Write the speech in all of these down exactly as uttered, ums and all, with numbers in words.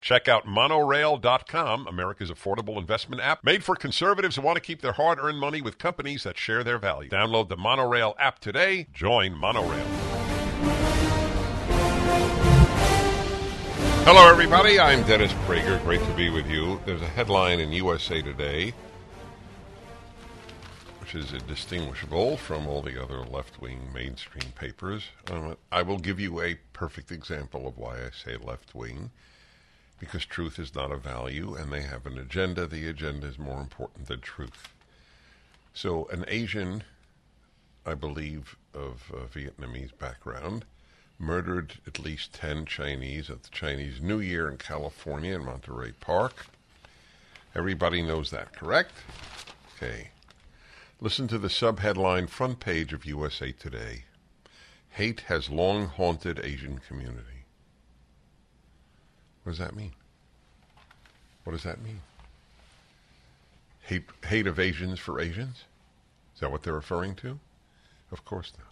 Check out Monorail dot com, America's affordable investment app, made for conservatives who want to keep their hard-earned money with companies that share their value. Download the Monorail app today. Join Monorail. Hello, everybody. I'm Dennis Prager. Great to be with you. There's a headline in U S A Today, which is indistinguishable from all the other left-wing mainstream papers. Um, I will give you a perfect example of why I say left-wing. Because truth is not a value, and they have an agenda. The agenda is more important than truth. So an Asian, I believe, of uh, Vietnamese background, murdered at least ten Chinese at the Chinese New Year in California in Monterey Park. Everybody knows that, correct? Okay. Listen to the subheadline, front page of U S A Today. Hate has long haunted Asian community. What does that mean? What does that mean? Hate, hate of Asians for Asians? Is that what they're referring to? Of course not.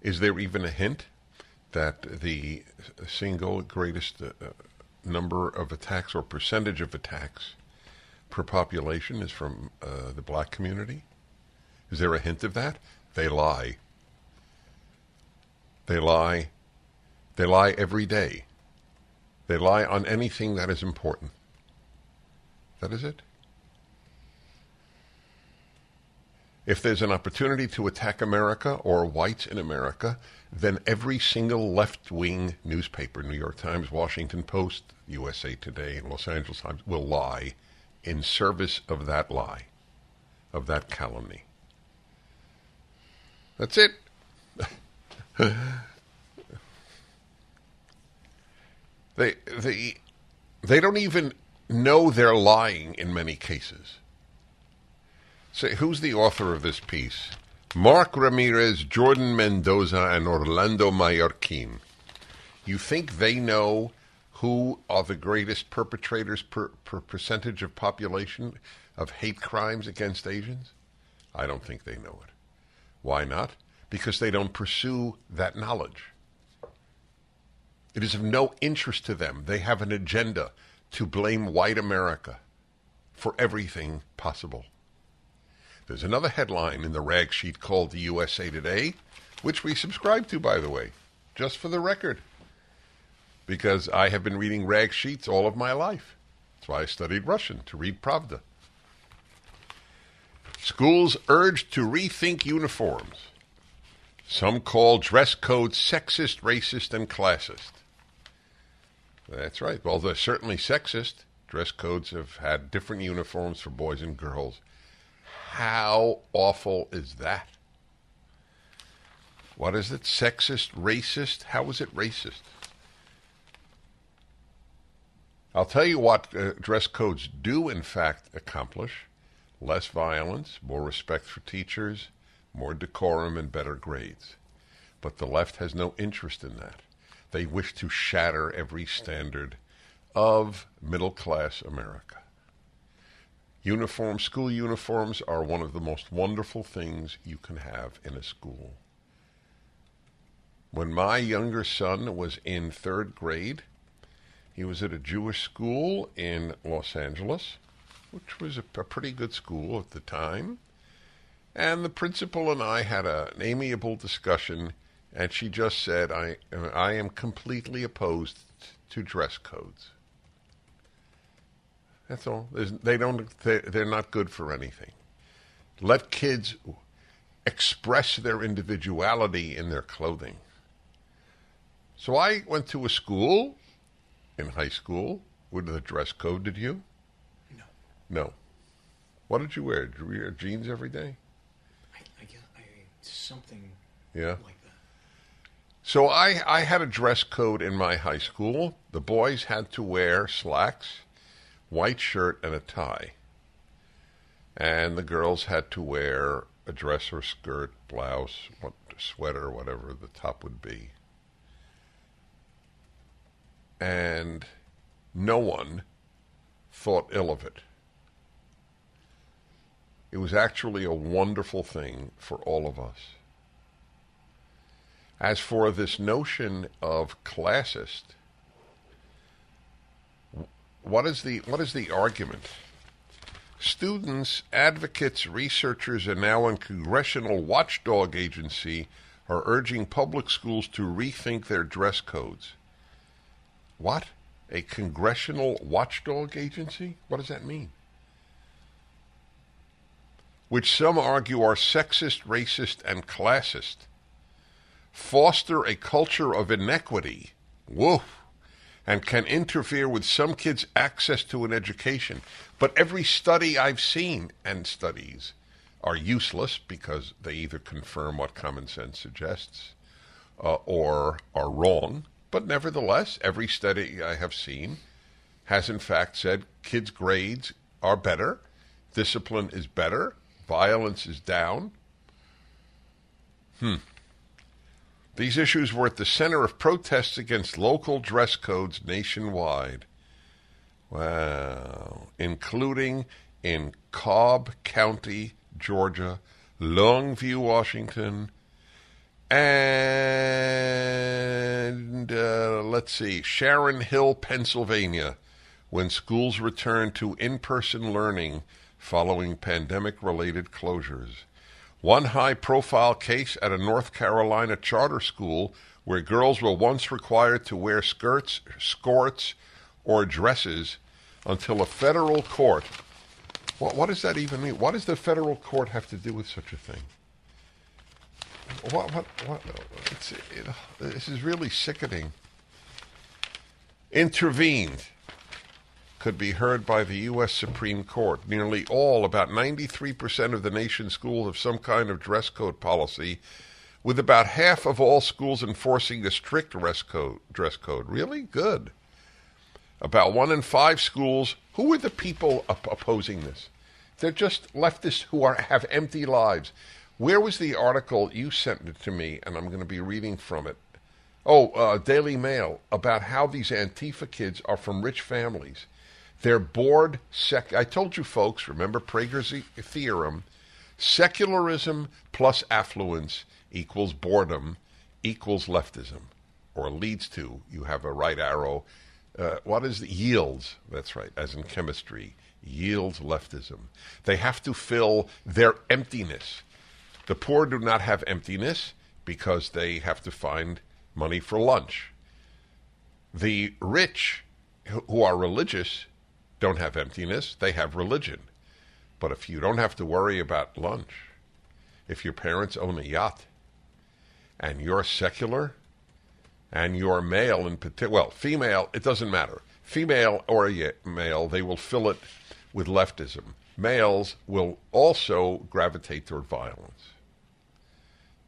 Is there even a hint that the single greatest uh, number of attacks or percentage of attacks per population is from uh, the black community? Is there a hint of that? They lie. They lie. They lie every day. They lie on anything that is important. That is it. If there's an opportunity to attack America or whites in America, then every single left-wing newspaper, New York Times, Washington Post, U S A Today, and Los Angeles Times, will lie in service of that lie, of that calumny. That's it. They they they don't even know they're lying in many cases. So who's the author of this piece? Mark Ramirez, Jordan Mendoza, and Orlando Mayorquín. You think they know who are the greatest perpetrators per, per percentage of population of hate crimes against Asians? I don't think they know it. Why not? Because they don't pursue that knowledge. It is of no interest to them. They have an agenda to blame white America for everything possible. There's another headline in the rag sheet called the U S A Today, which we subscribe to, by the way, just for the record, because I have been reading rag sheets all of my life. That's why I studied Russian, to read Pravda. Schools urged to rethink uniforms. Some call dress code sexist, racist, and classist. That's right. Well, they're certainly sexist. Dress codes have had different uniforms for boys and girls. How awful is that? What is it? Sexist, racist? How is it racist? I'll tell you what uh, dress codes do, in fact, accomplish. Less violence, more respect for teachers, more decorum and better grades. But the left has no interest in that. They wish to shatter every standard of middle-class America. Uniform, school uniforms are one of the most wonderful things you can have in a school. When my younger son was in third grade, he was at a Jewish school in Los Angeles, which was a pretty good school at the time. And the principal and I had a, an amiable discussion, and she just said, I, I am completely opposed to dress codes. That's all. There's, they don't, they, they're not good for anything. Let kids express their individuality in their clothing. So I went to a school, in high school, with the dress code, did you? No. No. What did you wear? Did you wear jeans every day? I guess I something yeah. like that. So I, I had a dress code in my high school. The boys had to wear slacks, white shirt, and a tie. And the girls had to wear a dress or skirt, blouse, what, sweater, whatever the top would be. And no one thought ill of it. It was actually a wonderful thing for all of us. As for this notion of classist, what is the what is the argument? Students, advocates, researchers, and now a congressional watchdog agency are urging public schools to rethink their dress codes. What? A congressional watchdog agency? What does that mean? Which some argue are sexist, racist, and classist. Foster a culture of inequity, woof, and can interfere with some kids' access to an education. But every study I've seen, and studies, are useless because they either confirm what common sense suggests uh, or are wrong. But nevertheless, every study I have seen has in fact said kids' grades are better, discipline is better, violence is down. Hmm. These issues were at the center of protests against local dress codes nationwide. Wow. Including in Cobb County, Georgia, Longview, Washington, and uh, let's see, Sharon Hill, Pennsylvania, when schools returned to in-person learning following pandemic-related closures. One high-profile case at a North Carolina charter school where girls were once required to wear skirts, skirts, or dresses until a federal court. What, what does that even mean? What does the federal court have to do with such a thing? What? What? What? It's, it, this is really sickening. Intervened could be heard by the U S Supreme Court. Nearly all, about ninety-three percent of the nation's schools have some kind of dress code policy, with about half of all schools enforcing a strict dress code. Dress code. Really? Good. About one in five schools. Who are the people op- opposing this? They're just leftists who are have empty lives. Where was the article? You sent it to me, and I'm going to be reading from it. Oh, uh, Daily Mail, about how these Antifa kids are from rich families. They're bored. Sec- I told you folks, remember Prager's e- theorem, secularism plus affluence equals boredom equals leftism, or leads to, you have a right arrow, uh, what is the yields, that's right, as in chemistry, yields leftism. They have to fill their emptiness. The poor do not have emptiness because they have to find money for lunch. The rich who are religious don't have emptiness, they have religion. But if you don't have to worry about lunch, if your parents own a yacht, and you're secular, and you're male in particular, well, female, it doesn't matter. Female or male, they will fill it with leftism. Males will also gravitate toward violence.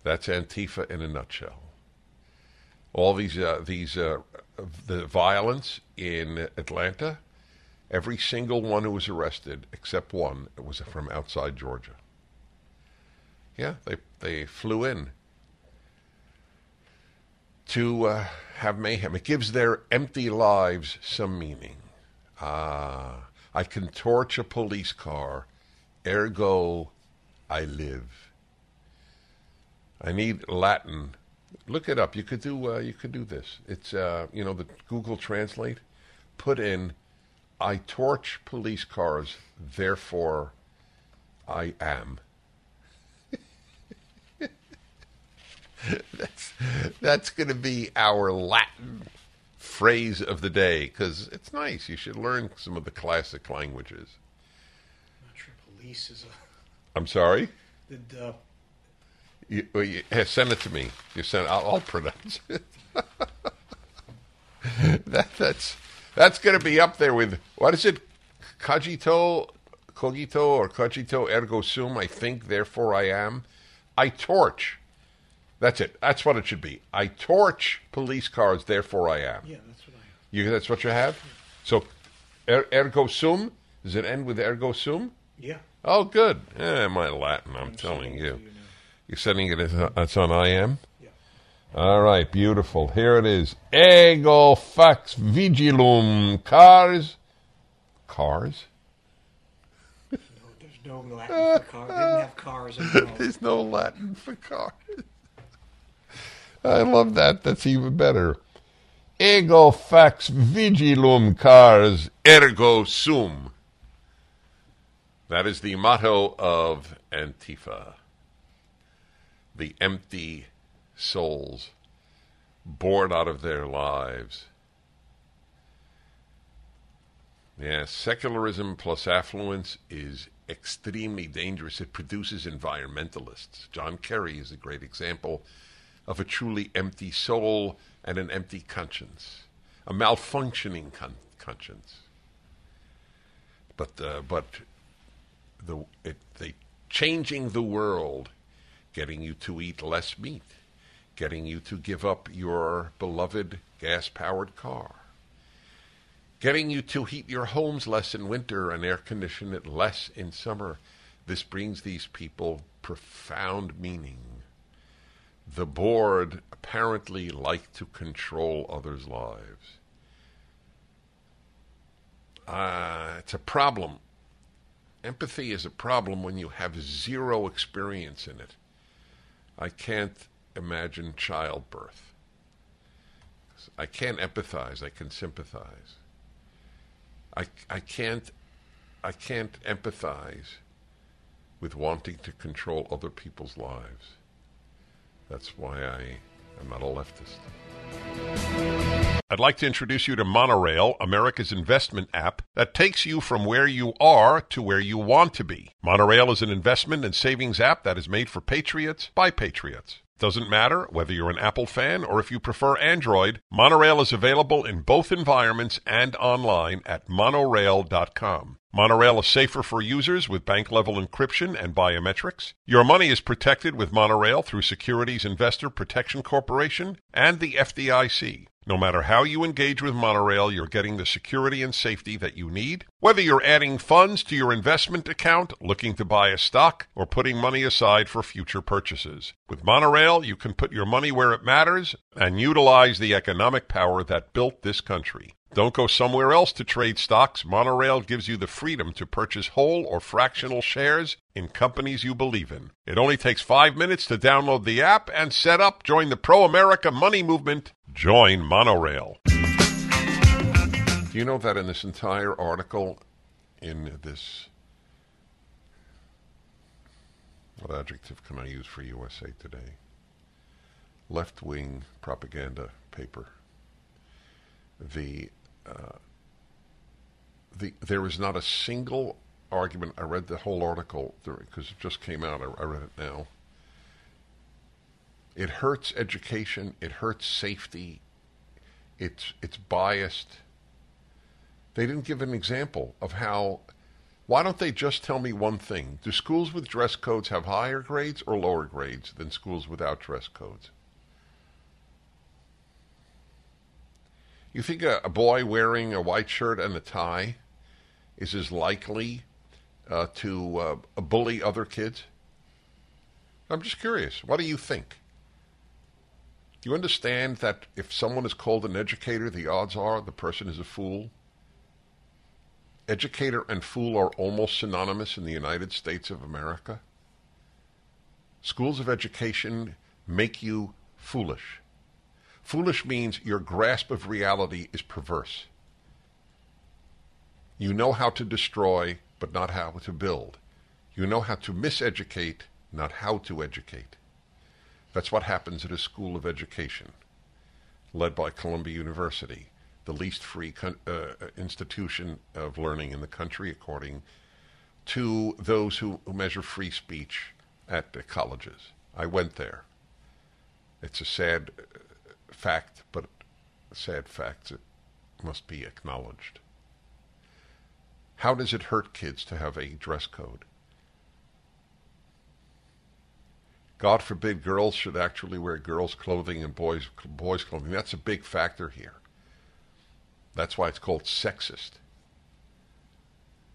That's Antifa in a nutshell. All these, uh, these uh, the violence in Atlanta, every single one who was arrested, except one, was from outside Georgia. Yeah, they they flew in to uh, have mayhem. It gives their empty lives some meaning. Ah, I can torch a police car, ergo I live. I need Latin. Look it up. You could do uh, you could do this. It's uh, you know the Google Translate. Put in, I torch police cars, therefore I am. that's that's going to be our Latin phrase of the day, because it's nice. You should learn some of the classic languages. I'm not sure police is a... I'm sorry? Did, uh... you, well, you, hey, send it to me. You send. I'll, I'll pronounce it. that That's... That's going to be up there with, what is it, cogito, cogito, or cogito ergo sum, I think, therefore I am. I torch. That's it. That's what it should be. I torch police cars, therefore I am. Yeah, that's what I have. You, that's what you have? Yeah. So, er, ergo sum? Does it end with ergo sum? Yeah. Oh, good. Eh, my Latin, I'm, I'm telling you. you You're sending it, it's on I am? Yeah. All right, beautiful. Here it is. Ego fax vigilum cars. Cars? No, there's no Latin for cars. They didn't have cars at There's no Latin for cars. I love that. That's even better. Ego fax vigilum cars, ergo sum. That is the motto of Antifa. The empty souls bored out of their lives. Yeah, secularism plus affluence is extremely dangerous. It produces environmentalists. John Kerry is a great example of a truly empty soul and an empty conscience, a malfunctioning con- conscience. But uh, but the it, they changing the world, getting you to eat less meat, getting you to give up your beloved gas-powered car, getting you to heat your homes less in winter and air condition it less in summer. This brings these people profound meaning. The bored apparently like to control others' lives. Uh, it's a problem. Empathy is a problem when you have zero experience in it. I can't imagine childbirth. I can't empathize. I can sympathize. I, I can't I can't empathize with wanting to control other people's lives. That's why I am not a leftist. I'd like to introduce you to Monorail, America's investment app that takes you from where you are to where you want to be. Monorail is an investment and savings app that is made for patriots by patriots. Doesn't matter whether you're an Apple fan or if you prefer Android, Monorail is available in both environments and online at monorail dot com. Monorail is safer for users with bank-level encryption and biometrics. Your money is protected with Monorail through Securities Investor Protection Corporation and the F D I C. No matter how you engage with Monorail, you're getting the security and safety that you need. Whether you're adding funds to your investment account, looking to buy a stock, or putting money aside for future purchases. With Monorail, you can put your money where it matters and utilize the economic power that built this country. Don't go somewhere else to trade stocks. Monorail gives you the freedom to purchase whole or fractional shares in companies you believe in. It only takes five minutes to download the app and set up. Join the pro-America money movement. Join Monorail. Do you know that in this entire article, in this... what adjective can I use for U S A Today? Left-wing propaganda paper. The... Uh, the, there is not a single argument. I read the whole article because it just came out. I, I read it now. It hurts education. It hurts safety. It's it's biased. They didn't give an example of how. Why don't they just tell me one thing? Do schools with dress codes have higher grades or lower grades than schools without dress codes? You think a, a boy wearing a white shirt and a tie is as likely uh, to uh, bully other kids? I'm just curious. What do you think? Do you understand that if someone is called an educator, the odds are the person is a fool? Educator and fool are almost synonymous in the United States of America. Schools of education make you foolish. Foolish means your grasp of reality is perverse. You know how to destroy, but not how to build. You know how to miseducate, not how to educate. That's what happens at a school of education, led by Columbia University, the least free con- uh, institution of learning in the country, according to those who, who measure free speech at the colleges. I went there. It's a sad... Uh, fact, but sad facts, it must be acknowledged. How does it hurt kids to have a dress code? God forbid girls should actually wear girls' clothing and boys' boys' clothing. That's a big factor here. That's why it's called sexist.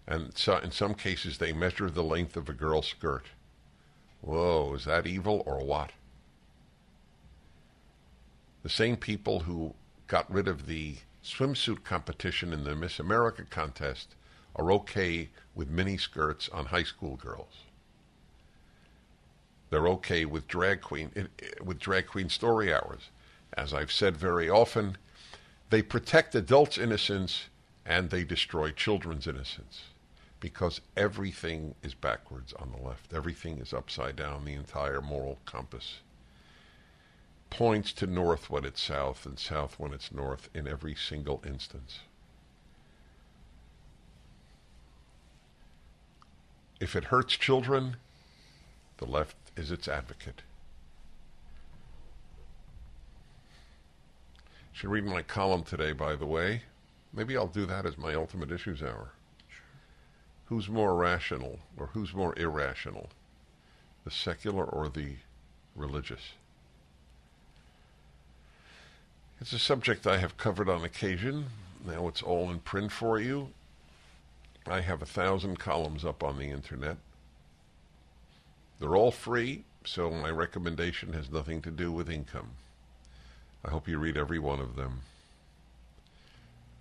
And so in some cases, they measure the length of a girl's skirt. Whoa, is that evil or what? The same people who got rid of the swimsuit competition in the Miss America contest are okay with mini skirts on high school girls. They're okay with drag queen with drag queen story hours. As I've said very often, they protect adults' innocence and they destroy children's innocence, because everything is backwards on the left. Everything is upside down. The entire moral compass points to north when it's south and south when it's north in every single instance. If it hurts children, the left is its advocate. You should read my column today, by the way. Maybe I'll do that as my Ultimate Issues Hour. Who's more rational or who's more irrational, the secular or the religious? It's a subject I have covered on occasion. Now it's all in print for you. I have a thousand columns up on the internet. They're all free, so my recommendation has nothing to do with income. I hope you read every one of them.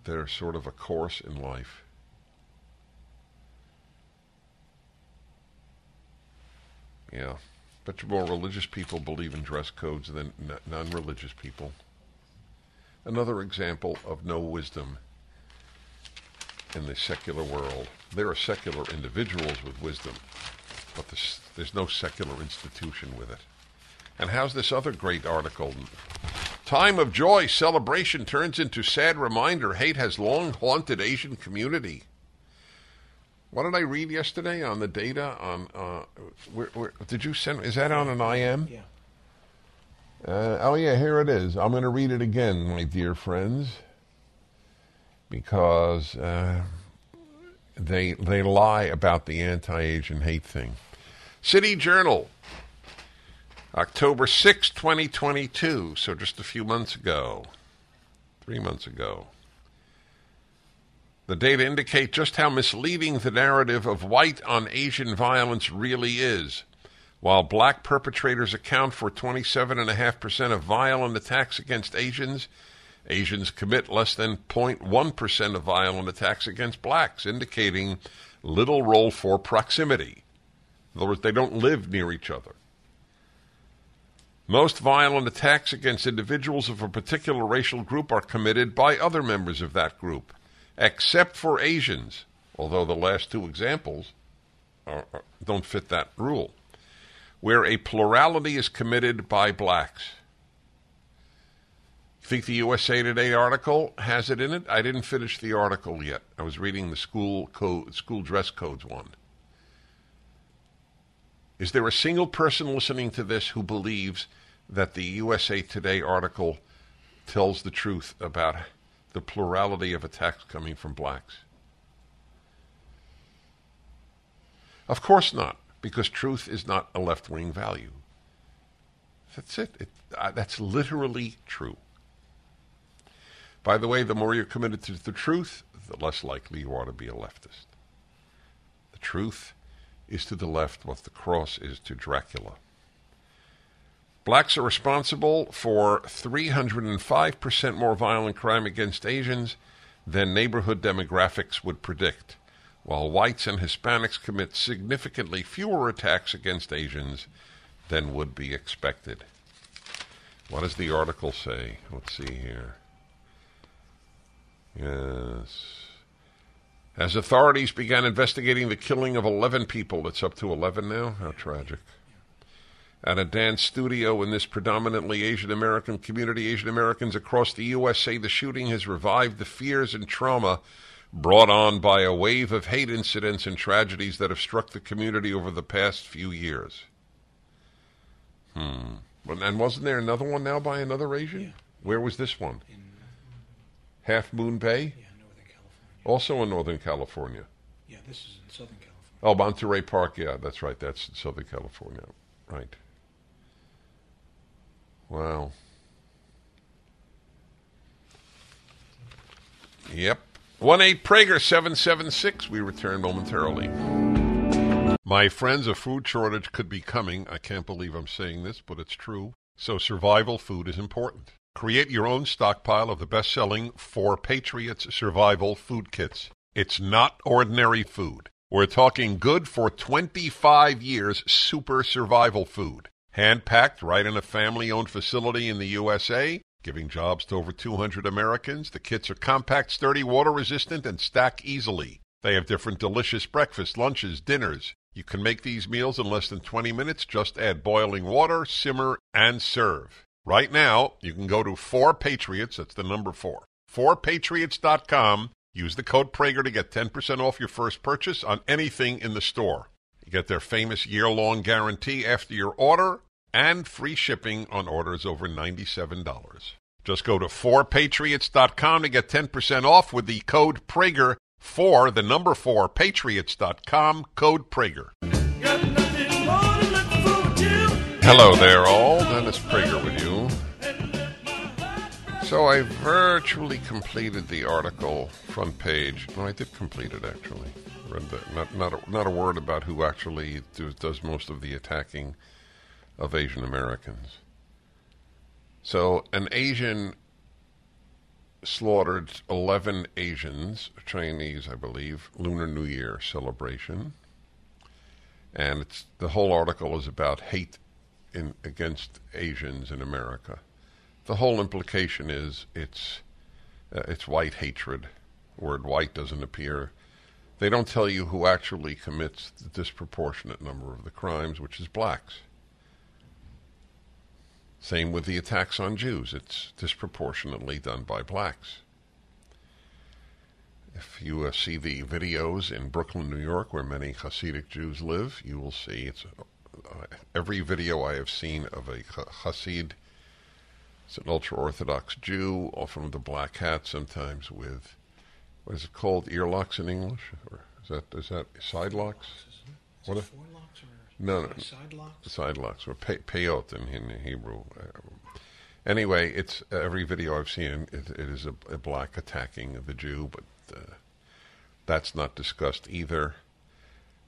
They're sort of a course in life. Yeah, but more religious people believe in dress codes than non-religious people. Another example of no wisdom in the secular world. There are secular individuals with wisdom, but this, there's no secular institution with it. And how's this other great article? Time of joy, celebration turns into sad reminder. Hate has long haunted Asian community. What did I read yesterday on the data? On uh, where, where, did you send? Is that on an I M? Yeah. Uh, oh yeah, here it is. I'm going to read it again, my dear friends, because uh, they they lie about the anti-Asian hate thing. City Journal, October sixth, twenty twenty-two. So just a few months ago, three months ago. The data indicate just how misleading the narrative of white on Asian violence really is. While black perpetrators account for twenty-seven point five percent of violent attacks against Asians, Asians commit less than zero point one percent of violent attacks against blacks, indicating little role for proximity. In other words, they don't live near each other. Most violent attacks against individuals of a particular racial group are committed by other members of that group, except for Asians, although the last two examples are, are, don't fit that rule, where a plurality is committed by blacks. You think the U S A Today article has it in it? I didn't finish the article yet. I was reading the school code, school dress codes one. Is there a single person listening to this who believes that the U S A Today article tells the truth about the plurality of attacks coming from blacks? Of course not, because truth is not a left-wing value. That's it. it uh, that's literally true. By the way, the more you're committed to the truth, the less likely you are to be a leftist. The truth is to the left what the cross is to Dracula. Blacks are responsible for three hundred five percent more violent crime against Asians than neighborhood demographics would predict, while whites and Hispanics commit significantly fewer attacks against Asians than would be expected. What does the article say? Let's see here. Yes. As authorities began investigating the killing of eleven people, it's up to eleven now? How tragic. At a dance studio in this predominantly Asian-American community, Asian-Americans across the U S say the shooting has revived the fears and trauma brought on by a wave of hate incidents and tragedies that have struck the community over the past few years. Hmm. And wasn't there another one now by another Asian? Yeah. Where was this one? In uh, Half Moon Bay? Yeah, Northern California. Also in Northern California. Yeah, this is in Southern California. Oh, Monterey Park. Yeah, that's right. That's in Southern California. Right. Wow. Yep. one eight Prager seven seven six. We return momentarily. My friends, a food shortage could be coming. I can't believe I'm saying this, but it's true. So survival food is important. Create your own stockpile of the best-selling For Patriots Survival Food Kits. It's not ordinary food. We're talking good for twenty-five years super survival food. Hand-packed right in a family-owned facility in the U S A, giving jobs to over two hundred Americans. The kits are compact, sturdy, water-resistant, and stack easily. They have different delicious breakfasts, lunches, dinners. You can make these meals in less than twenty minutes. Just add boiling water, simmer, and serve. Right now, you can go to four Patriots, that's the number four, four patriots dot com. Use the code Prager to get ten percent off your first purchase on anything in the store. You get their famous year-long guarantee after your order and free shipping on orders over ninety-seven dollars. Just go to four patriots dot com to get ten percent off with the code Prager. For the number four, patriots dot com, code Prager. Got nothing more to look forward to. Hello there, all. Dennis Prager with you. So I virtually completed the article, front page. No, I did complete it, actually. Read that. Not, not, a, not a word about who actually do, does most of the attacking of Asian Americans. So an Asian slaughtered eleven Asians, Chinese, I believe, Lunar New Year celebration. And it's, the whole article is about hate in against Asians in America. The whole implication is it's uh, it's white hatred. The word white doesn't appear. They don't tell you who actually commits the disproportionate number of the crimes, which is blacks. Same with the attacks on Jews. It's disproportionately done by blacks. If you uh, see the videos in Brooklyn, New York, where many Hasidic Jews live, you will see it's uh, every video I have seen of a Hasid. It's an ultra-Orthodox Jew, often with a black hat, sometimes with, what is it called, earlocks in English? Or is that is that side locks? Is it, is it four locks or... No, no, side locks, side locks or pe- peyote in, in Hebrew. Anyway, it's uh, every video I've seen. It, it is a, a black attacking the Jew, but uh, that's not discussed either,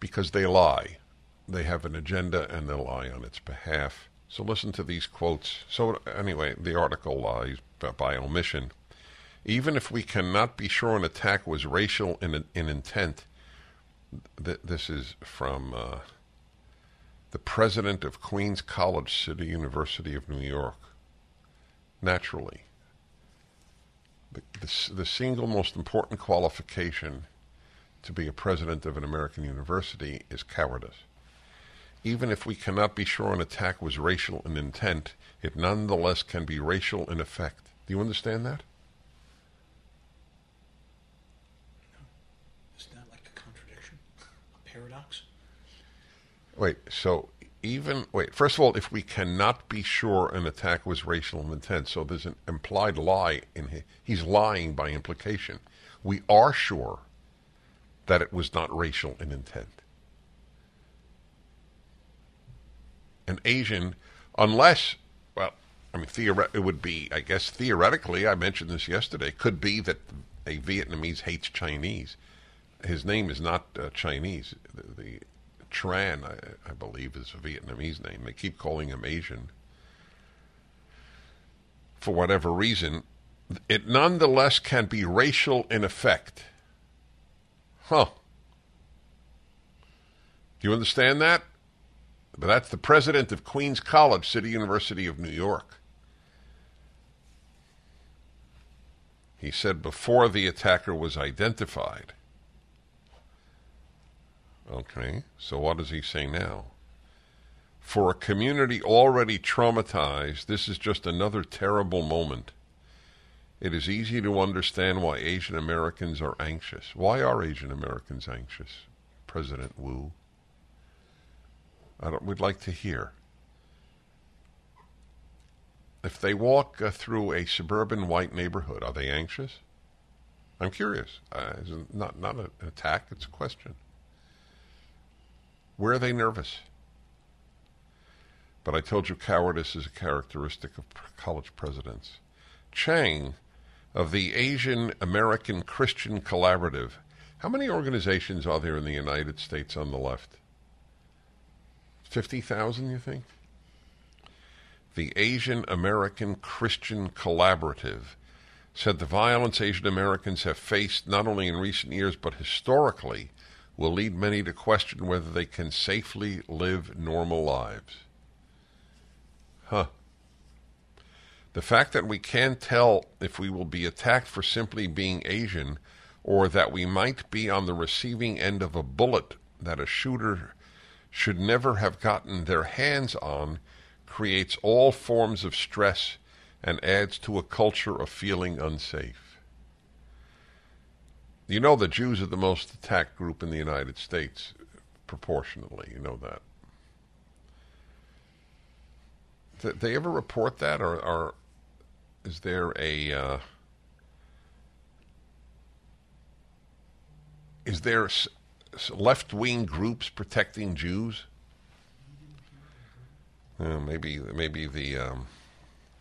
because they lie. They have an agenda and they lie on its behalf. So listen to these quotes. So anyway, the article lies by omission. Even if we cannot be sure an attack was racial in in intent, th- this is from. Uh, the president of Queens College City University of New York. Naturally, the, the, the single most important qualification to be a president of an American university is cowardice. Even if we cannot be sure an attack was racial in intent, it nonetheless can be racial in effect. Do you understand that? Isn't that like a contradiction? A paradox? Wait, so even, wait, first of all, if we cannot be sure an attack was racial in intent, so there's an implied lie in him. He's lying by implication. We are sure that it was not racial in intent. An Asian, unless, well, I mean, theore- it would be, I guess, theoretically, I mentioned this yesterday, could be that a Vietnamese hates Chinese. His name is not uh, Chinese. The, the Tran, I, I believe, is a Vietnamese name. They keep calling him Asian. For whatever reason, it nonetheless can be racial in effect. Huh. Do you understand that? But that's the president of Queens College, City University of New York. He said before the attacker was identified. Okay, so what does he say now? For a community already traumatized, this is just another terrible moment. It is easy to understand why Asian Americans are anxious. Why are Asian Americans anxious, President Wu? I don't, we'd like to hear. If they walk uh, through a suburban white neighborhood, are they anxious? I'm curious. Uh, it's not, not an attack, it's a question. Where are they nervous? But I told you cowardice is a characteristic of college presidents. Chang of the Asian American Christian Collaborative. How many organizations are there in the United States on the left? fifty thousand, you think? The Asian American Christian Collaborative said the violence Asian Americans have faced not only in recent years but historically will lead many to question whether they can safely live normal lives. Huh. The fact that we can't tell if we will be attacked for simply being Asian, or that we might be on the receiving end of a bullet that a shooter should never have gotten their hands on, creates all forms of stress and adds to a culture of feeling unsafe. You know the Jews are the most attacked group in the United States, proportionally. You know that. Did they ever report that, or, or is there a... Uh, Is there left-wing groups protecting Jews? Uh, maybe maybe the um,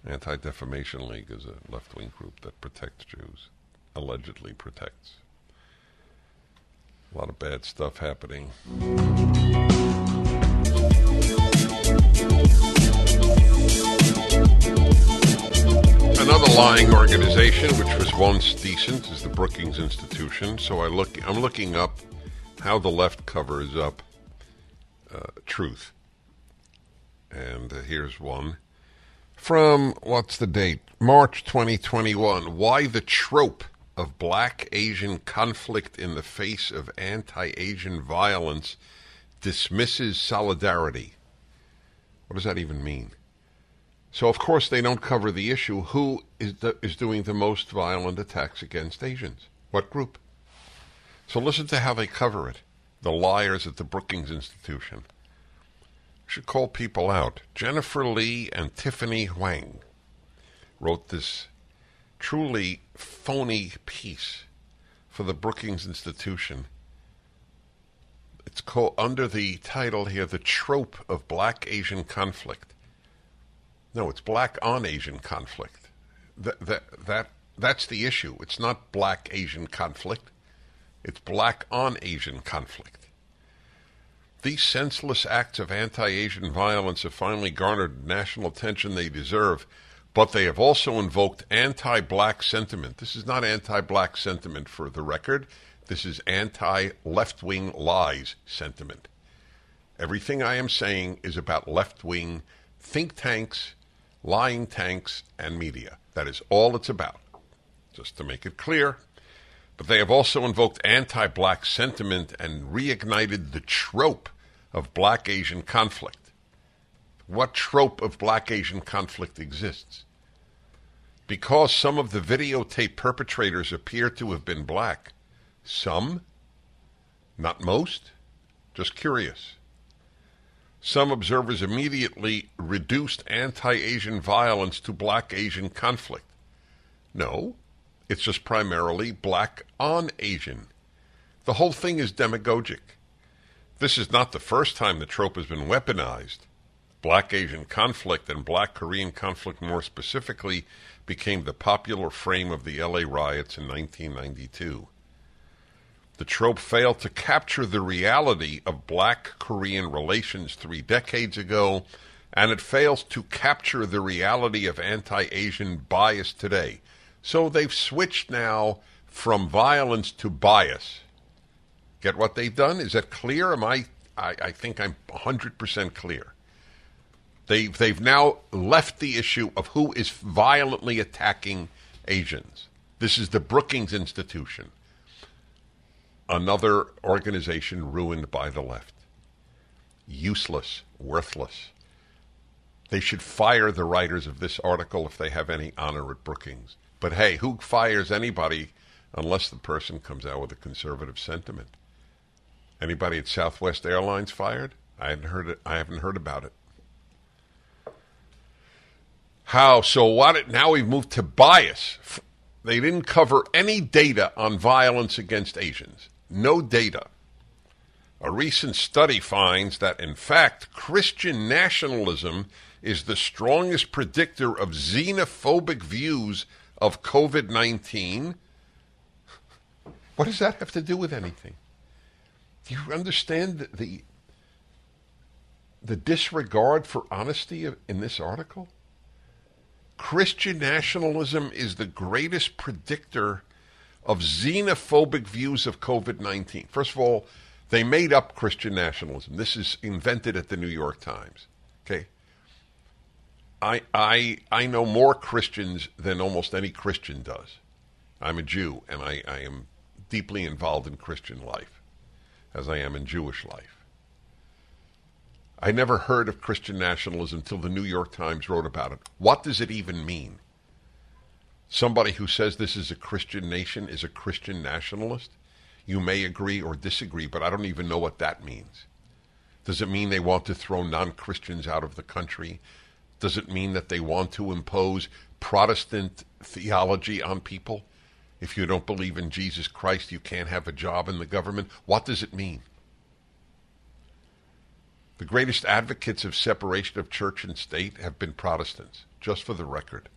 Anti-Defamation League is a left-wing group that protects Jews, allegedly protects. A lot of bad stuff happening. Another lying organization, which was once decent, is the Brookings Institution. So I look, I'm looking up how the left covers up uh, truth. And uh, here's one from, what's the date? March twenty twenty-one. Why the trope of black-Asian conflict in the face of anti-Asian violence dismisses solidarity. What does that even mean? So, of course, they don't cover the issue. Who is the, is doing the most violent attacks against Asians? What group? So listen to how they cover it. The liars at the Brookings Institution. Should call people out. Jennifer Lee and Tiffany Huang wrote this truly phony piece for the Brookings Institution. It's called, under the title here, The Trope of Black-Asian Conflict. No, it's black on Asian conflict. That, that, that, that's the issue. It's not black Asian conflict. It's black on Asian conflict. These senseless acts of anti-Asian violence have finally garnered national attention they deserve, but they have also invoked anti-black sentiment. This is not anti-black sentiment, for the record. This is anti-left-wing lies sentiment. Everything I am saying is about left-wing think tanks, lying tanks, and media. That is all it's about, just to make it clear. But they have also invoked anti-black sentiment and reignited the trope of black-Asian conflict. What trope of black-Asian conflict exists? Because some of the videotape perpetrators appear to have been black. Some, not most, just curious. Some observers immediately reduced anti-Asian violence to black-Asian conflict. No, it's just primarily black on Asian. The whole thing is demagogic. This is not the first time the trope has been weaponized. Black-Asian conflict and black-Korean conflict more specifically became the popular frame of the L A riots in nineteen ninety-two. The trope failed to capture the reality of black-Korean relations three decades ago, and it fails to capture the reality of anti-Asian bias today. So they've switched now from violence to bias. Get what they've done? Is that clear? Am I, I, I think I'm one hundred percent clear. They've, they've now left the issue of who is violently attacking Asians. This is the Brookings Institution. Another organization ruined by the left. Useless, worthless. They should fire the writers of this article if they have any honor at Brookings. But hey, who fires anybody unless the person comes out with a conservative sentiment? Anybody at Southwest Airlines fired? I hadn't heard it. I haven't heard about it. How? So what? It, now we've moved to bias. They didn't cover any data on violence against Asians. No data. A recent study finds that, in fact, Christian nationalism is the strongest predictor of xenophobic views of COVID nineteen. What does that have to do with anything? Do you understand the the disregard for honesty in this article? Christian nationalism is the greatest predictor of xenophobic views of COVID nineteen. First of all, they made up Christian nationalism. This is invented at the New York Times. Okay, I I I know more Christians than almost any Christian does. I'm a Jew, and I, I am deeply involved in Christian life, as I am in Jewish life. I never heard of Christian nationalism till the New York Times wrote about it. What does it even mean? Somebody who says this is a Christian nation is a Christian nationalist? You may agree or disagree, but I don't even know what that means. Does it mean they want to throw non-Christians out of the country? Does it mean that they want to impose Protestant theology on people? If you don't believe in Jesus Christ, you can't have a job in the government. What does it mean? The greatest advocates of separation of church and state have been Protestants, just for the record.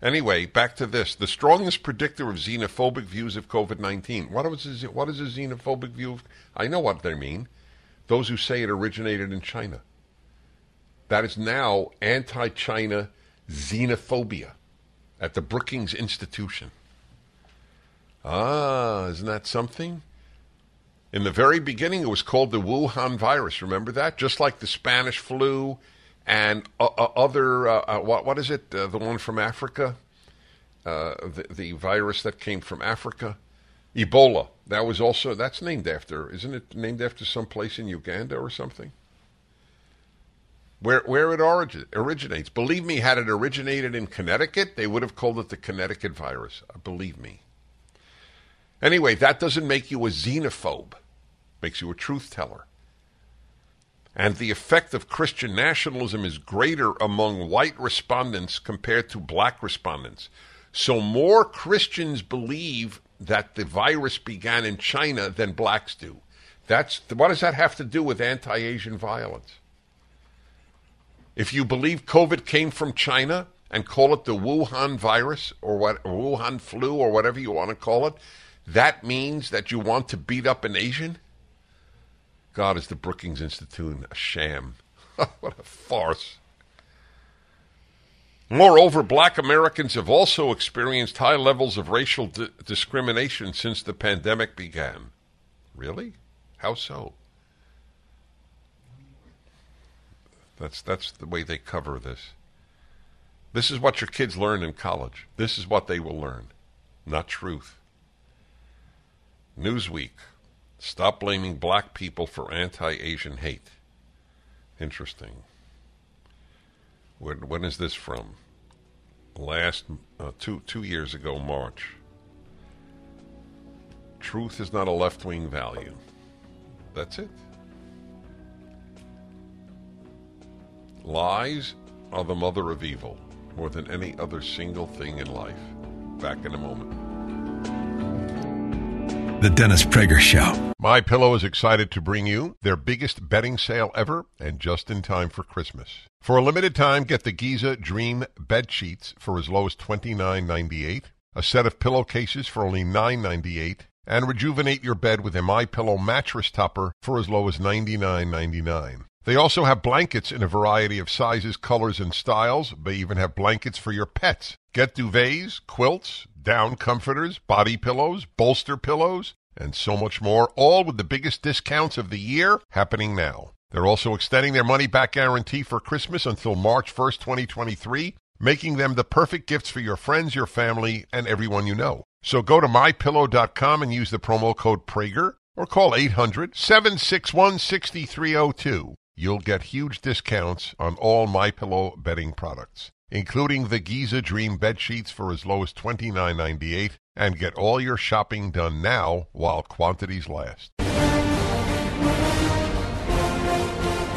Anyway, back to this. The strongest predictor of xenophobic views of COVID nineteen. What is, what is a xenophobic view? I know what they mean. Those who say it originated in China. That is now anti-China xenophobia at the Brookings Institution. Ah, isn't that something? In the very beginning, it was called the Wuhan virus. Remember that? Just like the Spanish flu. And uh, uh, other, uh, uh, what what is it, uh, the one from Africa, uh, the, the virus that came from Africa, Ebola. That was also, that's named after, isn't it named after some place in Uganda or something? Where where it origi- originates. Believe me, had it originated in Connecticut, they would have called it the Connecticut virus. Believe me. Anyway, that doesn't make you a xenophobe. Makes you a truth teller. And the effect of Christian nationalism is greater among white respondents compared to black respondents. So more Christians believe that the virus began in China than blacks do. That's what does that have to do with anti-Asian violence? If you believe COVID came from China and call it the Wuhan virus or what, Wuhan flu or whatever you want to call it, that means that you want to beat up an Asian? God, is the Brookings Institution a sham? What a farce. Moreover, black Americans have also experienced high levels of racial di- discrimination since the pandemic began. Really? How so? That's, that's the way they cover this. This is what your kids learn in college. This is what they will learn. Not truth. Newsweek. Stop blaming black people for anti-Asian hate. Interesting. When, when is this from? Last, uh, two, two years ago, March. Truth is not a left-wing value. That's it. Lies are the mother of evil, more than any other single thing in life. Back in a moment. The Dennis Prager Show. MyPillow is excited to bring you their biggest bedding sale ever, and just in time for Christmas. For a limited time, get the Giza Dream bed sheets for as low as twenty-nine ninety-eight, a set of pillowcases for only nine ninety-eight, and rejuvenate your bed with a MyPillow mattress topper for as low as ninety-nine ninety-nine. They also have blankets in a variety of sizes, colors, and styles. They even have blankets for your pets. Get duvets, quilts, down comforters, body pillows, bolster pillows, and so much more, all with the biggest discounts of the year happening now. They're also extending their money-back guarantee for Christmas until March first, twenty twenty-three, making them the perfect gifts for your friends, your family, and everyone you know. So go to my pillow dot com and use the promo code Prager, or call eight hundred, seven six one, six three zero two. You'll get huge discounts on all MyPillow bedding products, including the Giza Dream bed sheets for as low as twenty-nine ninety-eight, and get all your shopping done now while quantities last.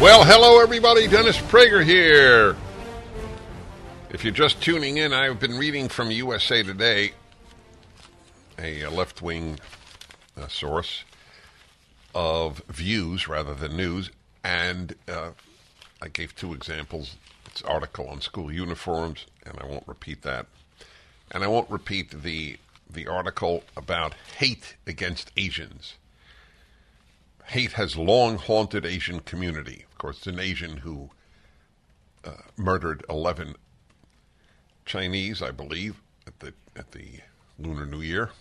Well, hello everybody, Dennis Prager here. If you're just tuning in, I've been reading from U S A Today, a left-wing uh, source, of views rather than news. And uh, I gave two examples. It's an article on school uniforms, and I won't repeat that. And I won't repeat the the article about hate against Asians. Hate has long haunted Asian community. Of course, it's an Asian who uh, murdered eleven Chinese, I believe, at the at the Lunar New Year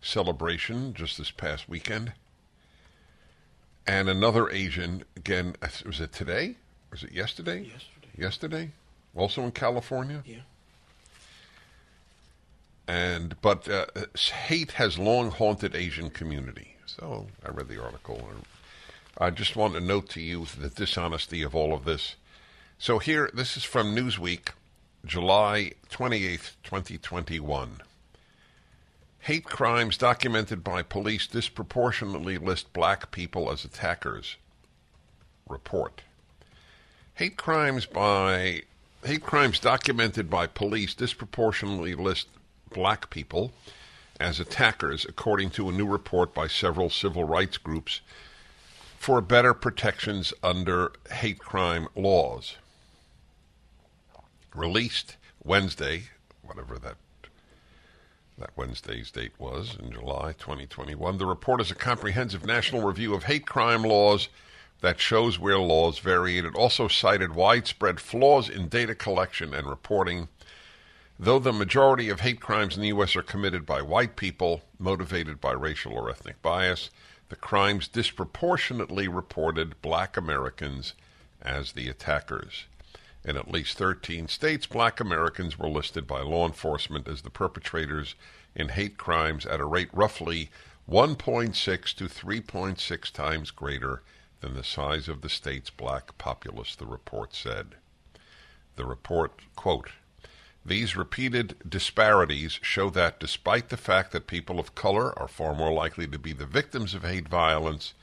celebration just this past weekend. And another Asian, again, was it today? Was it yesterday? Yesterday. Yesterday? Also in California? Yeah. And But uh, hate has long haunted Asian community. So I read the article. I just want to note to you the dishonesty of all of this. So here, this is from Newsweek, July twenty-eighth, twenty twenty-one. Hate crimes documented by police disproportionately list black people as attackers. Report. Hate crimes by hate crimes documented by police disproportionately list black people as attackers, according to a new report by several civil rights groups for better protections under hate crime laws. Released Wednesday, whatever that That Wednesday's date was, in July twenty twenty-one. The report is a comprehensive national review of hate crime laws that shows where laws vary. It also cited widespread flaws in data collection and reporting. Though the majority of hate crimes in the U S are committed by white people, motivated by racial or ethnic bias, the crimes disproportionately reported black Americans as the attackers. In at least thirteen states, black Americans were listed by law enforcement as the perpetrators in hate crimes at a rate roughly one point six to three point six times greater than the size of the state's black populace, the report said. The report, quote, these repeated disparities show that despite the fact that people of color are far more likely to be the victims of hate violence,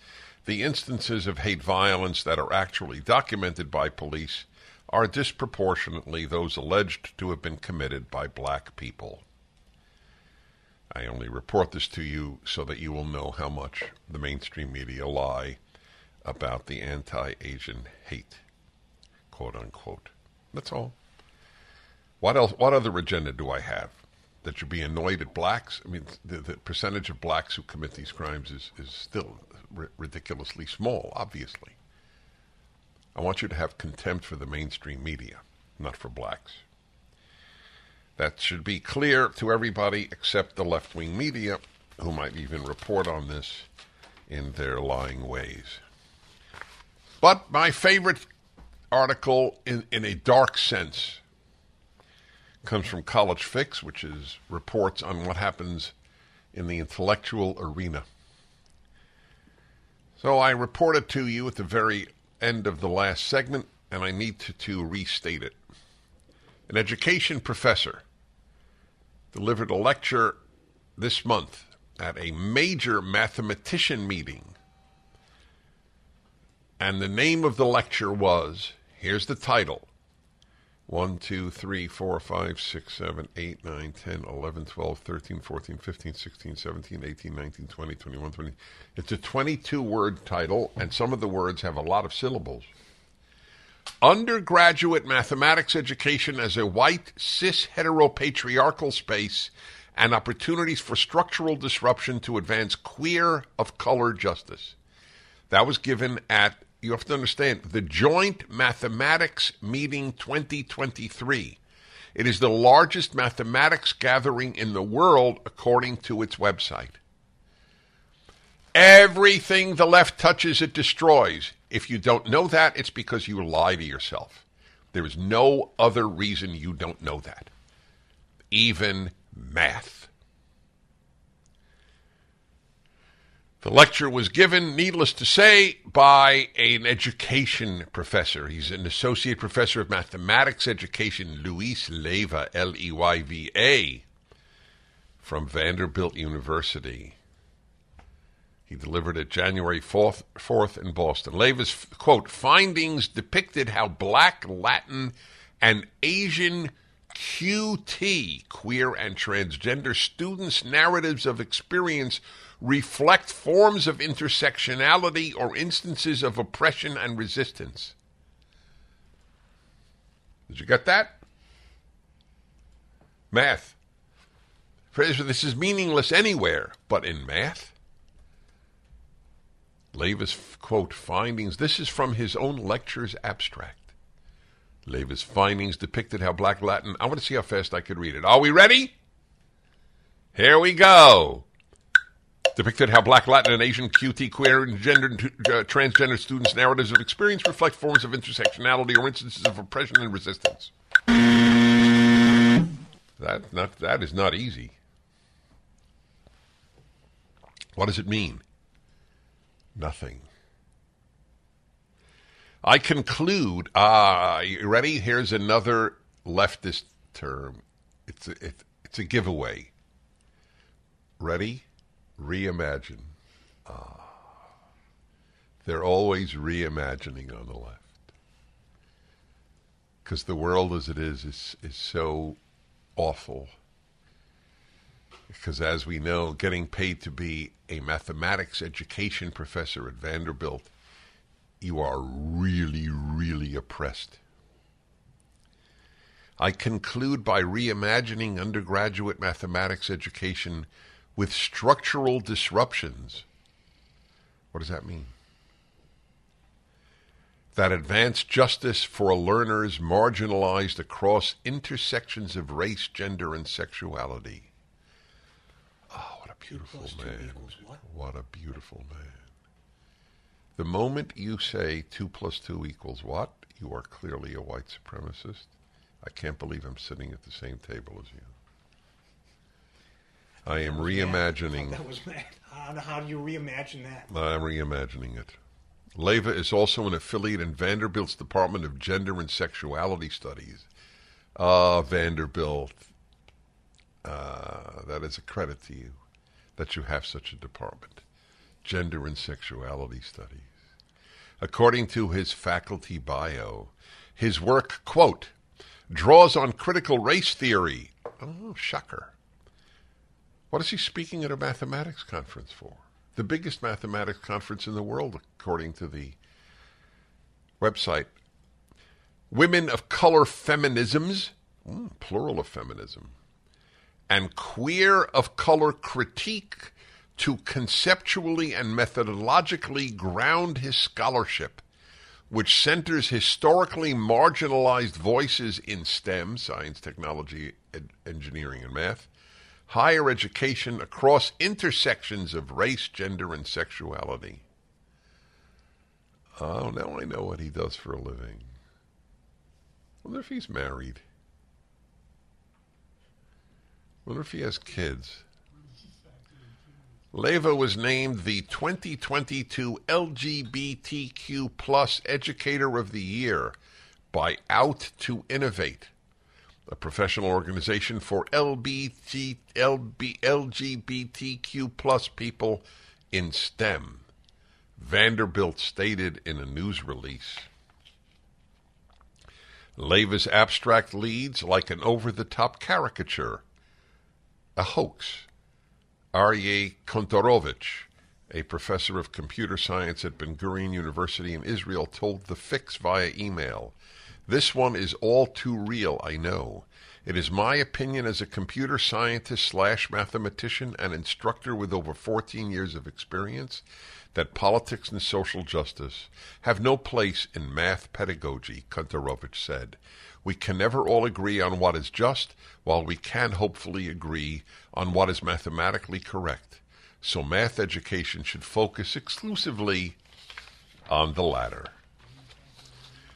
the instances of hate violence that are actually documented by police are disproportionately those alleged to have been committed by black people. I only report this to you so that you will know how much the mainstream media lie about the anti-Asian hate, quote unquote. That's all. What else? What other agenda do I have? That you'd be annoyed at blacks? I mean, the, the percentage of blacks who commit these crimes is, is still r- ridiculously small, obviously. I want you to have contempt for the mainstream media, not for blacks. That should be clear to everybody except the left-wing media, who might even report on this in their lying ways. But my favorite article, in, in a dark sense, comes from College Fix, which is reports on what happens in the intellectual arena. So I reported to you at the very end of the last segment, and I need to, to restate it. An education professor delivered a lecture this month at a major mathematician meeting, and the name of the lecture was, here's the title, one, two, three, four, five, six, seven, eight, nine, ten, eleven, twelve, thirteen, fourteen, fifteen, sixteen, seventeen, eighteen, nineteen, twenty, twenty-one, twenty-two. It's a twenty-two-word title, and some of the words have a lot of syllables. Undergraduate Mathematics Education as a White, Cis-Heteropatriarchal Space and Opportunities for Structural Disruption to Advance Queer of Color Justice. That was given at, you have to understand, the Joint Mathematics Meeting twenty twenty-three. It is the largest mathematics gathering in the world, according to its website. Everything the left touches, it destroys. If you don't know that, it's because you lie to yourself. There is no other reason you don't know that. Even math. The lecture was given, needless to say, by an education professor. He's an associate professor of mathematics education, Luis Leyva, L E Y V A, from Vanderbilt University. He delivered it January fourth in Boston. Leyva's, quote, findings depicted how black, Latin, and Asian Q T, queer and transgender students' narratives of experience reflect forms of intersectionality or instances of oppression and resistance. Did you get that? Math. This is meaningless anywhere, but in math. Leva's, quote, findings, this is from his own lecture's abstract. Leva's findings depicted how Black Latin, I want to see how fast I could read it. Are we ready? Here we go. Depicted how Black, Latin, and Asian, Q T, queer, and gender, uh, transgender students' narratives of experience reflect forms of intersectionality or instances of oppression and resistance. That, not, that is not easy. What does it mean? Nothing. I conclude, ah, uh, you ready? Here's another leftist term. It's a, it, it's a giveaway. Ready? Reimagine. Ah. Uh, they're always reimagining on the left. Because the world as it is is, is so awful. Because as we know, getting paid to be a mathematics education professor at Vanderbilt, you are really, really oppressed. I conclude by reimagining undergraduate mathematics education with structural disruptions. What does that mean? That advance justice for learners marginalized across intersections of race, gender, and sexuality. Oh, what a beautiful man. What? what a beautiful man. The moment you say two plus two equals what, you are clearly a white supremacist. I can't believe I'm sitting at the same table as you. I, I am reimagining. I that was mad. How, how do you reimagine that? I'm reimagining it. Leva is also an affiliate in Vanderbilt's Department of Gender and Sexuality Studies. Ah, uh, Vanderbilt. Uh, that is a credit to you that you have such a department. Gender and Sexuality Studies. According to his faculty bio, his work, quote, draws on critical race theory. Oh, shocker. What is he speaking at a mathematics conference for? The biggest mathematics conference in the world, according to the website. Women of color feminisms, mm, plural of feminism, and queer of color critique to conceptually and methodologically ground his scholarship, which centers historically marginalized voices in STEM, science, technology, ed- engineering, and math, higher education across intersections of race, gender, and sexuality. Oh, now I know what he does for a living. I wonder if he's married. I wonder if he has kids. Leva was named the twenty twenty-two L G B T Q plus Educator of the Year by Out to Innovate, a professional organization for L B T, L B, L G B T Q plus people in STEM, Vanderbilt stated in a news release. Leva's abstract leads like an over-the-top caricature, a hoax. Aryeh Kontorovich, a professor of computer science at Ben-Gurion University in Israel, told The Fix via email, "This one is all too real, I know. It is my opinion as a computer scientist slash mathematician and instructor with over fourteen years of experience that politics and social justice have no place in math pedagogy," Kontorovich said. "We can never all agree on what is just, while we can hopefully agree on what is mathematically correct. So math education should focus exclusively on the latter."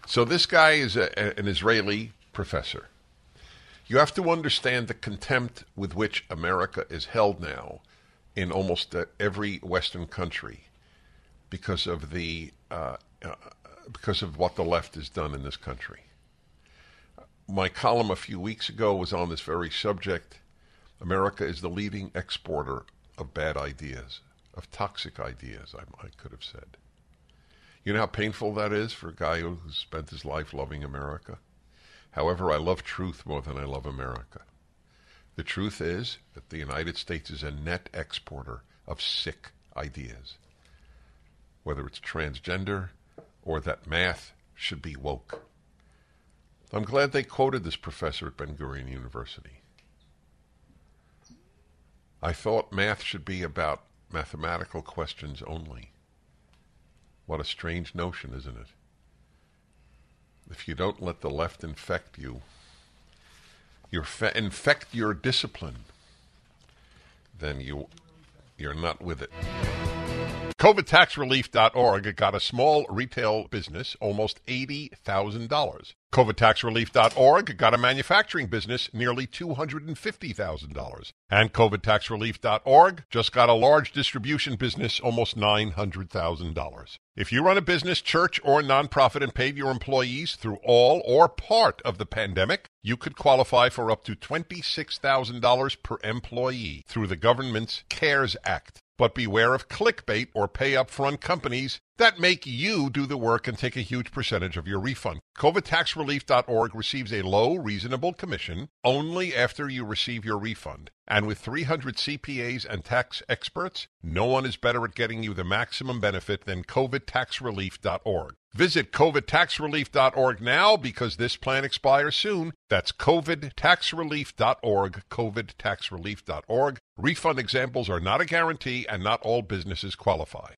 So this guy is a, a, an Israeli professor. You have to understand the contempt with which America is held now in almost uh, every Western country because of the uh, uh, because of what the left has done in this country. My column a few weeks ago was on this very subject. America is the leading exporter of bad ideas, of toxic ideas, I, I could have said. You know how painful that is for a guy who spent his life loving America? However, I love truth more than I love America. The truth is that the United States is a net exporter of sick ideas, whether it's transgender or that math should be woke. I'm glad they quoted this professor at Ben-Gurion University. I thought math should be about mathematical questions only. What a strange notion, isn't it? If you don't let the left infect you, your fe- infect your discipline, then you, you're not with it. COVID Tax Relief dot org got a small retail business almost eighty thousand dollars. COVID Tax Relief dot org got a manufacturing business nearly two hundred fifty thousand dollars. And COVID Tax Relief dot org just got a large distribution business almost nine hundred thousand dollars. If you run a business, church, or nonprofit and paid your employees through all or part of the pandemic, you could qualify for up to twenty-six thousand dollars per employee through the government's CARES Act. But beware of clickbait or pay-up-front companies that make you do the work and take a huge percentage of your refund. COVID Tax Relief dot org receives a low, reasonable commission only after you receive your refund. And with three hundred C P As and tax experts, no one is better at getting you the maximum benefit than COVID Tax Relief dot org. Visit COVID Tax Relief dot org now because this plan expires soon. That's COVID Tax Relief dot org, COVID Tax Relief dot org. Refund examples are not a guarantee and not all businesses qualify.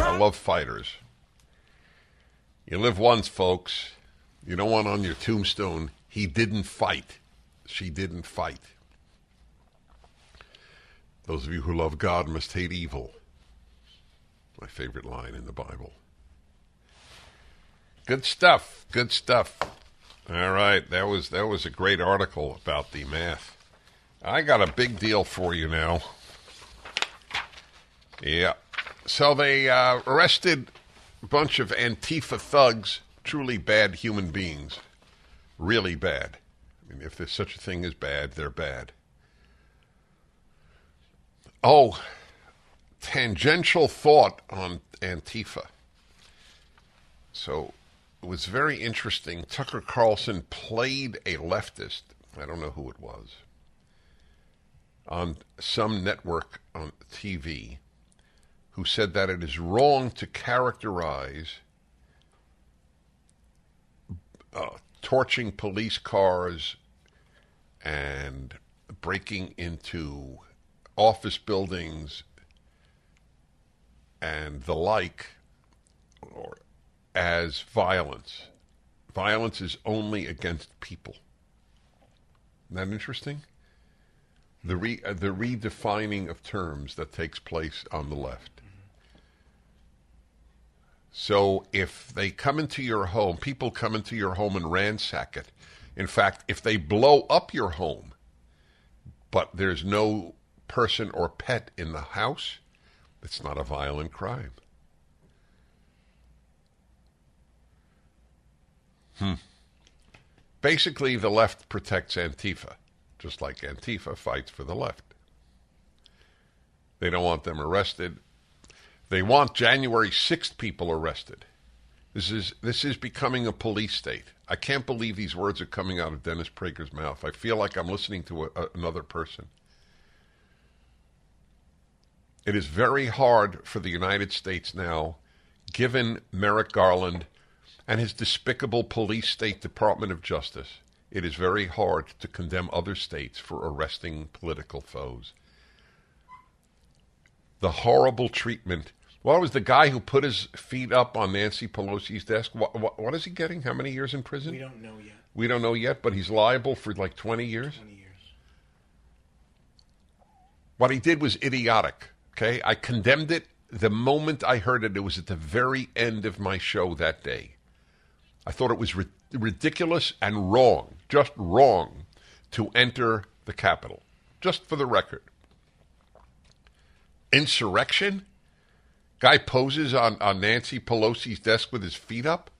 I love fighters. You live once, folks. You don't want on your tombstone, he didn't fight, she didn't fight. Those of you who love God must hate evil. My favorite line in the Bible. Good stuff, good stuff. All right, that was that was a great article about the math. I got a big deal for you now. Yeah. So they uh, arrested a bunch of Antifa thugs, truly bad human beings. Really bad. I mean, if there's such a thing as bad, they're bad. Oh, tangential thought on Antifa. So it was very interesting. Tucker Carlson played a leftist. I don't know who it was. On some network on T V. Who said that it is wrong to characterize uh, torching police cars and breaking into office buildings and the like or as violence. Violence is only against people. Isn't that interesting? The, re- uh, the redefining of terms that takes place on the left. So if they come into your home, people come into your home and ransack it. In fact, if they blow up your home, but there's no person or pet in the house, it's not a violent crime. Hmm. Basically, the left protects Antifa, just like Antifa fights for the left. They don't want them arrested. They want January sixth people arrested. This is this is becoming a police state. I can't believe these words are coming out of Dennis Prager's mouth. I feel like I'm listening to a, a, another person. It is very hard for the United States now, given Merrick Garland and his despicable police state Department of Justice, it is very hard to condemn other states for arresting political foes. The horrible treatment. What was the guy who put his feet up on Nancy Pelosi's desk? What, what, what is he getting? How many years in prison? We don't know yet. We don't know yet, but he's liable for like twenty years? twenty years. What he did was idiotic, okay? I condemned it the moment I heard it. It was at the very end of my show that day. I thought it was ri- ridiculous and wrong, just wrong, to enter the Capitol, just for the record. Insurrection? Guy poses on, on Nancy Pelosi's desk with his feet up?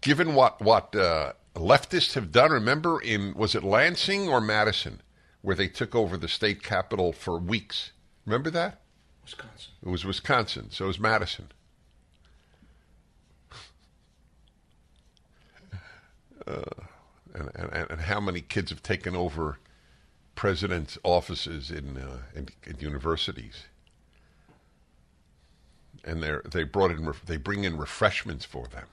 Given what, what uh, leftists have done. Remember, in was it Lansing or Madison, where they took over the state capitol for weeks? Remember that? Wisconsin. It was Wisconsin, so it was Madison. uh, and, and and how many kids have taken over president's offices in uh, in, in universities? And they they brought in they bring in refreshments for them.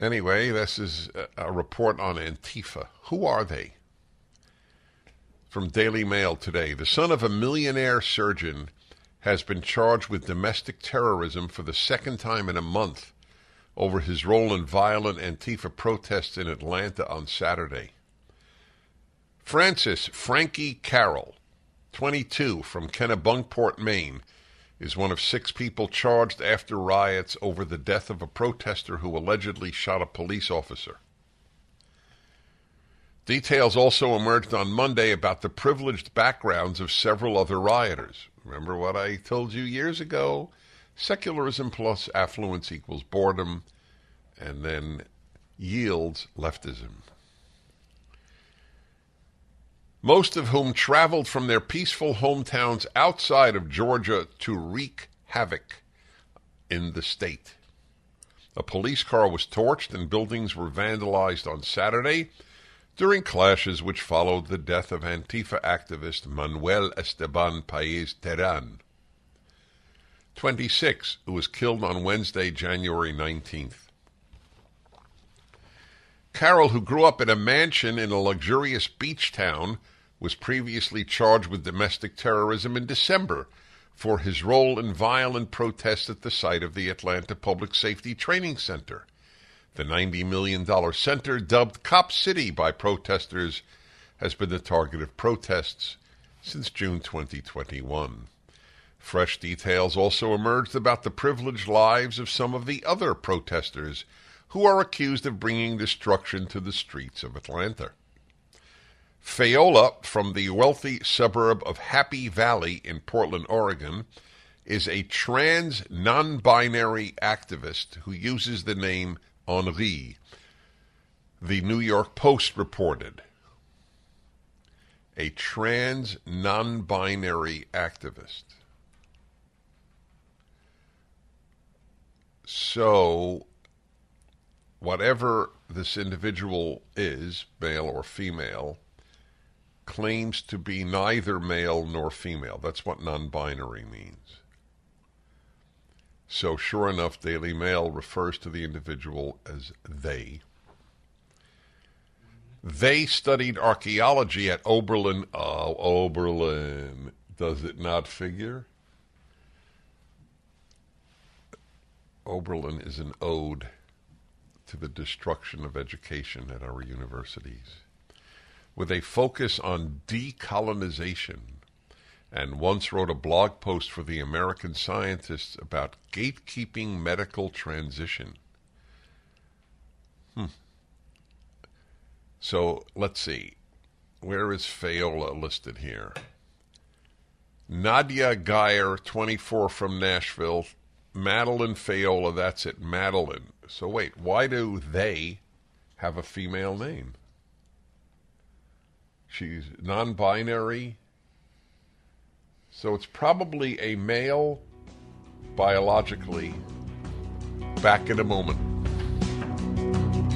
Anyway, this is a report on Antifa. Who are they? From Daily Mail today. The son of a millionaire surgeon has been charged with domestic terrorism for the second time in a month over his role in violent Antifa protests in Atlanta on Saturday. Francis Frankie Carroll, twenty-two, from Kennebunkport, Maine, is one of six people charged after riots over the death of a protester who allegedly shot a police officer. Details also emerged on Monday about the privileged backgrounds of several other rioters. Remember what I told you years ago? Secularism plus affluence equals boredom, and then yields leftism. Most of whom traveled from their peaceful hometowns outside of Georgia to wreak havoc in the state. A police car was torched and buildings were vandalized on Saturday during clashes which followed the death of Antifa activist Manuel Esteban Paez Terán, twenty-six, who was killed on Wednesday, January nineteenth. Carroll, who grew up in a mansion in a luxurious beach town, was previously charged with domestic terrorism in December for his role in violent protests at the site of the Atlanta Public Safety Training Center. The ninety million dollars center, dubbed Cop City by protesters, has been the target of protests since June twenty twenty-one. Fresh details also emerged about the privileged lives of some of the other protesters who are accused of bringing destruction to the streets of Atlanta. Fayola, from the wealthy suburb of Happy Valley in Portland, Oregon, is a trans non-binary activist who uses the name Henri, the New York Post reported. A trans non-binary activist. So, whatever this individual is, male or female, claims to be neither male nor female. That's what non-binary means. So sure enough, Daily Mail refers to the individual as they. They studied archaeology at Oberlin. Oh, Oberlin. Does it not figure? Oberlin is an ode to the destruction of education at our universities, with a focus on decolonization, and once wrote a blog post for the American Scientists about gatekeeping medical transition. Hmm. So, let's see. Where is Fayola listed here? Nadia Geyer, twenty-four, from Nashville. Madeline Fayola, that's it, Madeline. So wait, why do they have a female name? She's non-binary. So it's probably a male biologically. Back in a moment.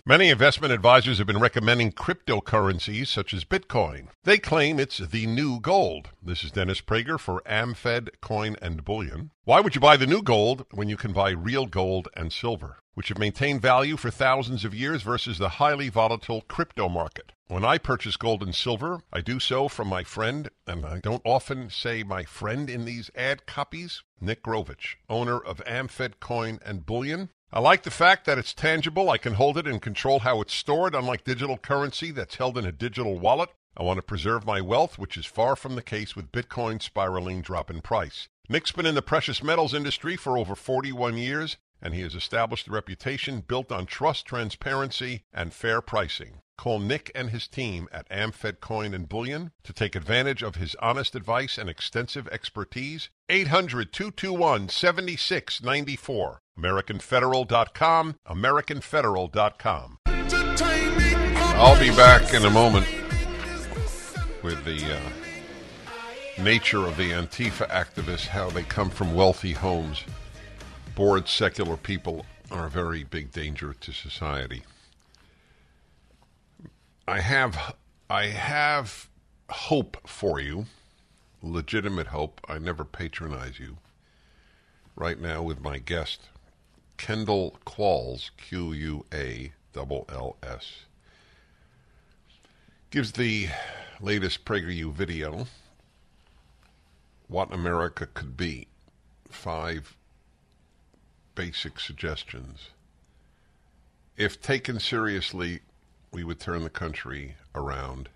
Many investment advisors have been recommending cryptocurrencies such as Bitcoin. They claim it's the new gold. This is Dennis Prager for AmFed Coin and Bullion. Why would you buy the new gold when you can buy real gold and silver, which have maintained value for thousands of years versus the highly volatile crypto market? When I purchase gold and silver, I do so from my friend, and I don't often say my friend in these ad copies, Nick Grovich, owner of AmFed Coin and Bullion. I like the fact that it's tangible. I can hold it and control how it's stored, unlike digital currency that's held in a digital wallet. I want to preserve my wealth, which is far from the case with Bitcoin spiraling drop in price. Nick's been in the precious metals industry for over forty-one years, and he has established a reputation built on trust, transparency, and fair pricing. Call Nick and his team at AmFed Coin and Bullion to take advantage of his honest advice and extensive expertise. eight hundred, two two one, seven six nine four. American Federal dot com. American Federal dot com. I'll be back in a moment with the uh, nature of the Antifa activists, how they come from wealthy homes. Bored secular people are a very big danger to society. I have I have hope for you, legitimate hope. I never patronize you. Right now with my guest, Kendall Qualls, Q U A L L S. Gives the latest PragerU video, What America Could Be, five basic suggestions. If taken seriously, we would turn the country around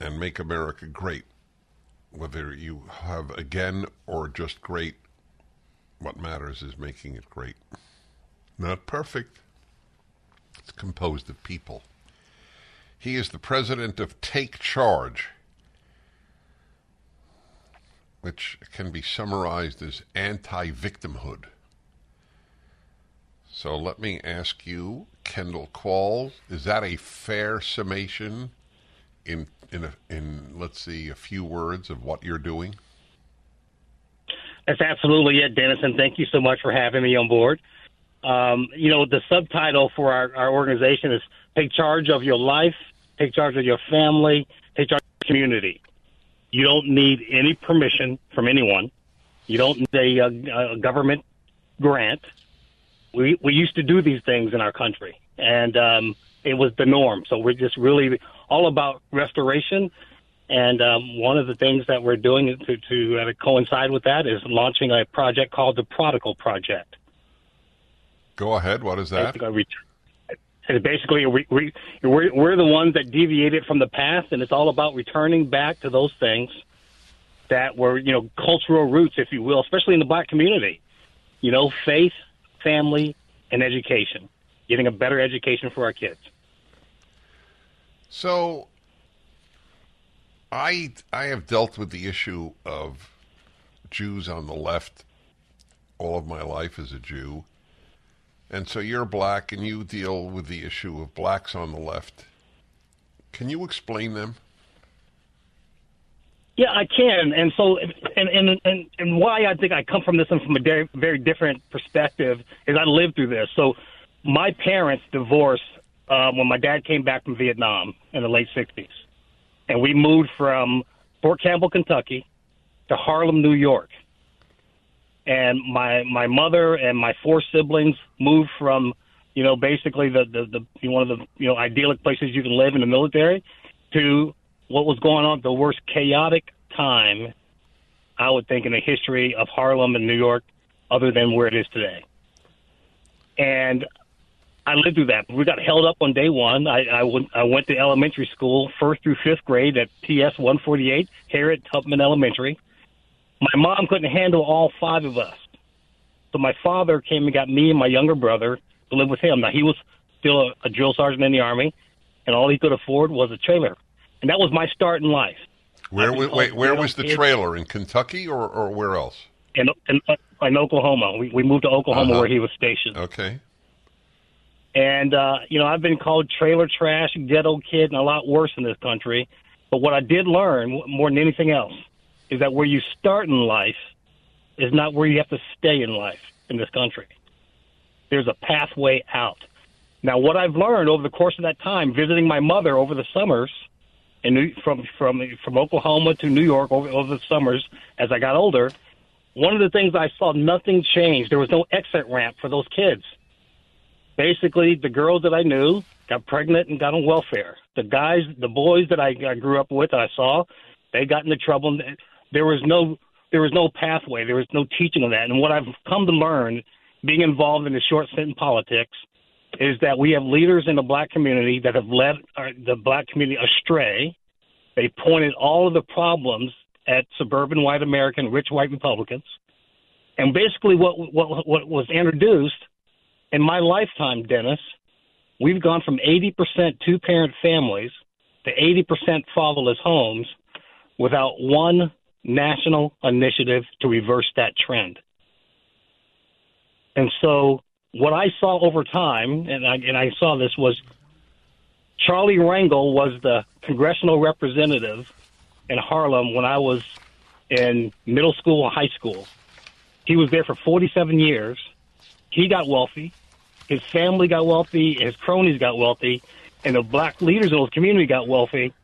and make America great. Whether you have again or just great, what matters is making it great. Not perfect. It's composed of people. He is the president of Take Charge, which can be summarized as anti-victimhood. So let me ask you, Kendall Qualls, is that a fair summation in in, a, in, let's see, a few words of what you're doing? That's absolutely it, Dennis, and thank you so much for having me on board. Um, you know, the subtitle for our, our organization is Take Charge of Your Life, Take Charge of Your Family, Take Charge of Your Community. You don't need any permission from anyone. You don't need a, a government grant. We we used to do these things in our country, and um, it was the norm. So we're just really all about restoration. And um, one of the things that we're doing to, to uh, coincide with that is launching a project called the Prodigal Project. Go ahead. What is that? Basically, basically we, we, we're, we're the ones that deviated from the past, and it's all about returning back to those things that were, you know, cultural roots, if you will, especially in the black community. You know, faith, family, and education, getting a better education for our kids. So I I have dealt with the issue of Jews on the left all of my life as a Jew. And so you're black and you deal with the issue of blacks on the left. Can you explain them? Yeah, I can. And so, and, and, and, and why I think I come from this and from a very, very different perspective is I lived through this. So my parents divorced uh, when my dad came back from Vietnam in the late sixties. And we moved from Fort Campbell, Kentucky to Harlem, New York. And my, my mother and my four siblings moved from, you know, basically the, the, the one of the, you know, idyllic places you can live in the military to what was going on, the worst chaotic time, I would think, in the history of Harlem and New York, other than where it is today. And I lived through that. We got held up on day one. I, I, went, I went to elementary school, first through fifth grade at T S one forty-eight here at Tubman Elementary. My mom couldn't handle all five of us. So my father came and got me and my younger brother to live with him. Now, he was still a, a drill sergeant in the Army, and all he could afford was a trailer. And that was my start in life. Where was, wait, where was the trailer, in Kentucky or, or where else? In, in, in Oklahoma. We, we moved to Oklahoma uh-huh. where he was stationed. Okay. And, uh, you know, I've been called trailer trash, ghetto kid, and a lot worse in this country. But what I did learn, more than anything else, is that where you start in life is not where you have to stay in life in this country. There's a pathway out. Now, what I've learned over the course of that time, visiting my mother over the summers, and from from from Oklahoma to New York over, over the summers as I got older, one of the things I saw, nothing changed. There was no exit ramp for those kids. Basically, the girls that I knew got pregnant and got on welfare. The guys, the boys that I, I grew up with, I saw, they got into trouble. There was no there was no pathway. There was no teaching of that. And what I've come to learn, being involved in the short stint politics, is that we have leaders in the black community that have led our, the black community astray. They pointed all of the problems at suburban white American, rich white Republicans. And basically what, what, what was introduced in my lifetime, Dennis, We've gone from eighty percent two-parent families to eighty percent fatherless homes without one national initiative to reverse that trend. And so what I saw over time, and I, and I saw this, was Charlie Rangel was the congressional representative in Harlem when I was in middle school and high school. He was there for forty-seven years. He got wealthy. His family got wealthy. His cronies got wealthy. And the black leaders in his community got wealthy,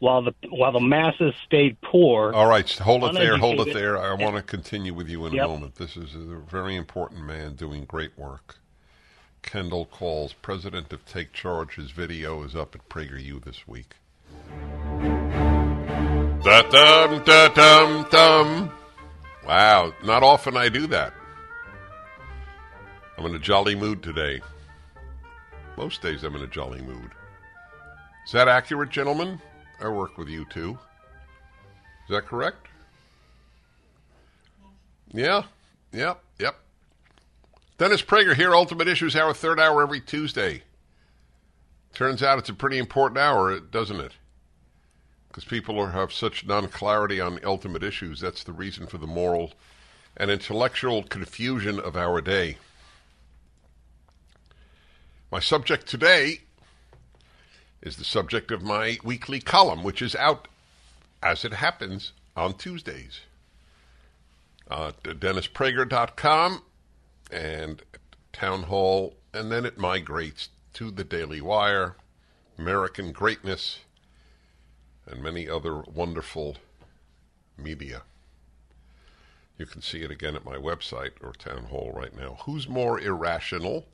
while the while the masses stayed poor. All right, hold it there, hold it there. I want to continue with you in yep. a moment. This is a very important man doing great work. Kendall Qualls, president of Take Charge. His video is up at PragerU this week. Da-dum, da-dum, dum. Wow, not often I do that. I'm in a jolly mood today. Most days I'm in a jolly mood. Is that accurate, gentlemen? I work with you too. Is that correct? Yeah, yep, yep. Dennis Prager here, Ultimate Issues Hour, third hour every Tuesday. Turns out it's a pretty important hour, doesn't it? Because people are, have such non-clarity on ultimate issues. That's the reason for the moral and intellectual confusion of our day. My subject today is the subject of my weekly column, which is out, as it happens, on Tuesdays. Uh, Dennis Prager dot com and Town Hall, and then it migrates to the Daily Wire, American Greatness, and many other wonderful media. You can see it again at my website or Town Hall right now. Who's more irrational?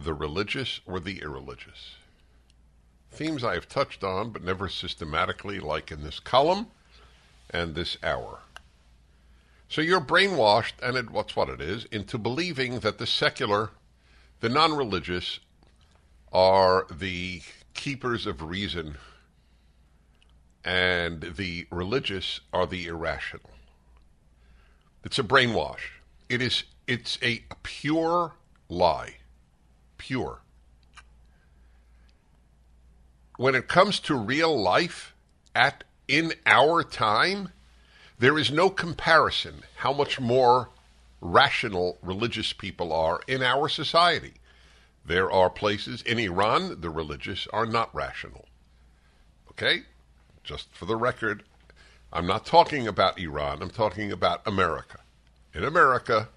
The religious or the irreligious? Themes I have touched on, but never systematically, like in this column and this hour. So you're brainwashed, and it, what's what it is, into believing that the secular, the non-religious, are the keepers of reason, and the religious are the irrational. It's a brainwash. It is. It's a pure lie. Pure. When it comes to real life at in our time, there is no comparison how much more rational religious people are in our society. There are places in Iran the religious are not rational. Okay? Just for the record, I'm not talking about Iran. I'm talking about America. In America,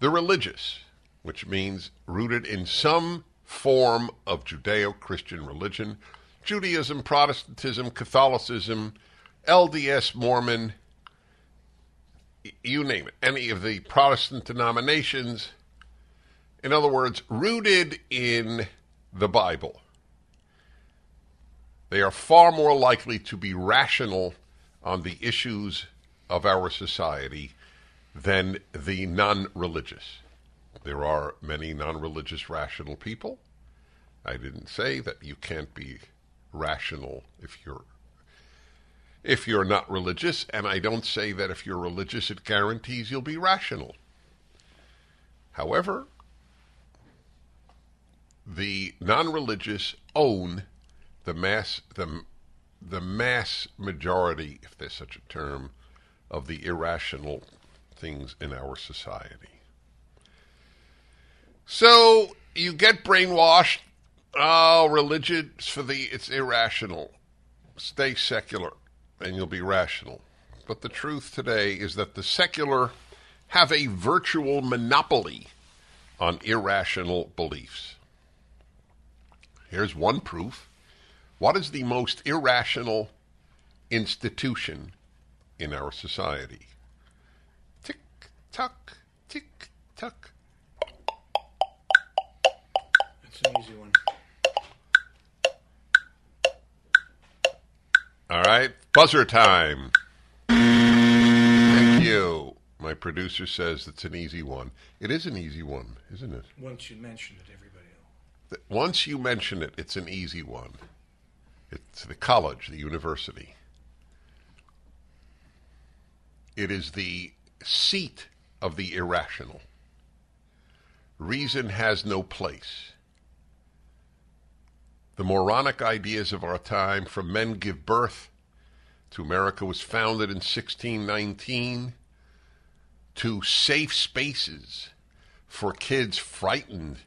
the religious, which means rooted in some form of Judeo-Christian religion, Judaism, Protestantism, Catholicism, L D S, Mormon, you name it, any of the Protestant denominations. In other words, rooted in the Bible. They are far more likely to be rational on the issues of our society than the non-religious. There are many non-religious rational people. I didn't say that you can't be rational if you're if you're not religious, and I don't say that if you're religious it guarantees you'll be rational. However, the non-religious own the mass the, the mass majority, if there's such a term, of the irrational things in our society. So you get brainwashed. Oh, religious for the it's irrational. Stay secular, and you'll be rational. But the truth today is that the secular have a virtual monopoly on irrational beliefs. Here's one proof. What is the most irrational institution in our society? Tick tock, tick tock. It's an easy one. All right, buzzer time. Thank you. My producer says it's an easy one. It is an easy one, isn't it? Once you mention it, everybody else. Once you mention it, it's an easy one. It's the college, the university. It is the seat of the irrational. Reason has no place. the moronic ideas of our time, from Men Give Birth to America Was Founded in sixteen nineteen, to Safe Spaces for Kids Frightened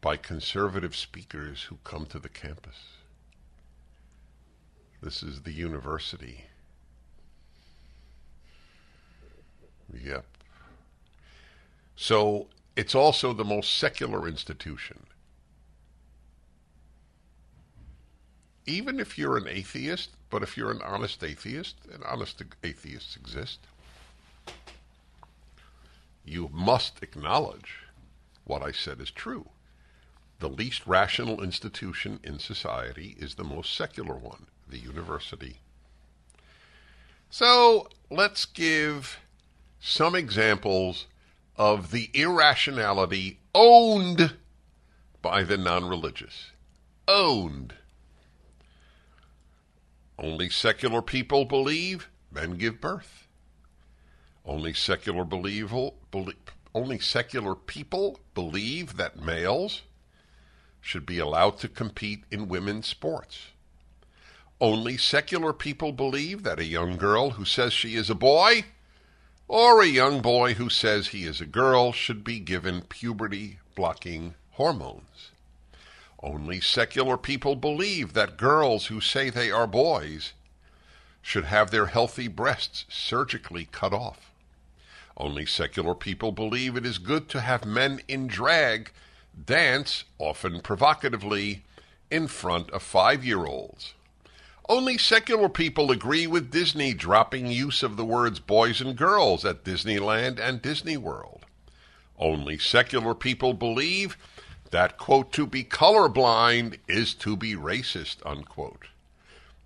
by Conservative Speakers Who Come to the Campus. This is the university. Yep. So it's also the most secular institution. Even if you're an atheist, but if you're an honest atheist, and honest atheists exist, you must acknowledge what I said is true. The least rational institution in society is the most secular one, the university. So let's give some examples of the irrationality owned by the non-religious. Owned. Only secular people believe men give birth. Only secular believal, belie, only secular people believe that males should be allowed to compete in women's sports. Only secular people believe that a young girl who says she is a boy or a young boy who says he is a girl should be given puberty-blocking hormones. Only secular people believe that girls who say they are boys should have their healthy breasts surgically cut off. Only secular people believe it is good to have men in drag dance, often provocatively, in front of five-year-olds. Only secular people agree with Disney dropping use of the words boys and girls at Disneyland and Disney World. Only secular people believe that, quote, to be colorblind is to be racist, unquote.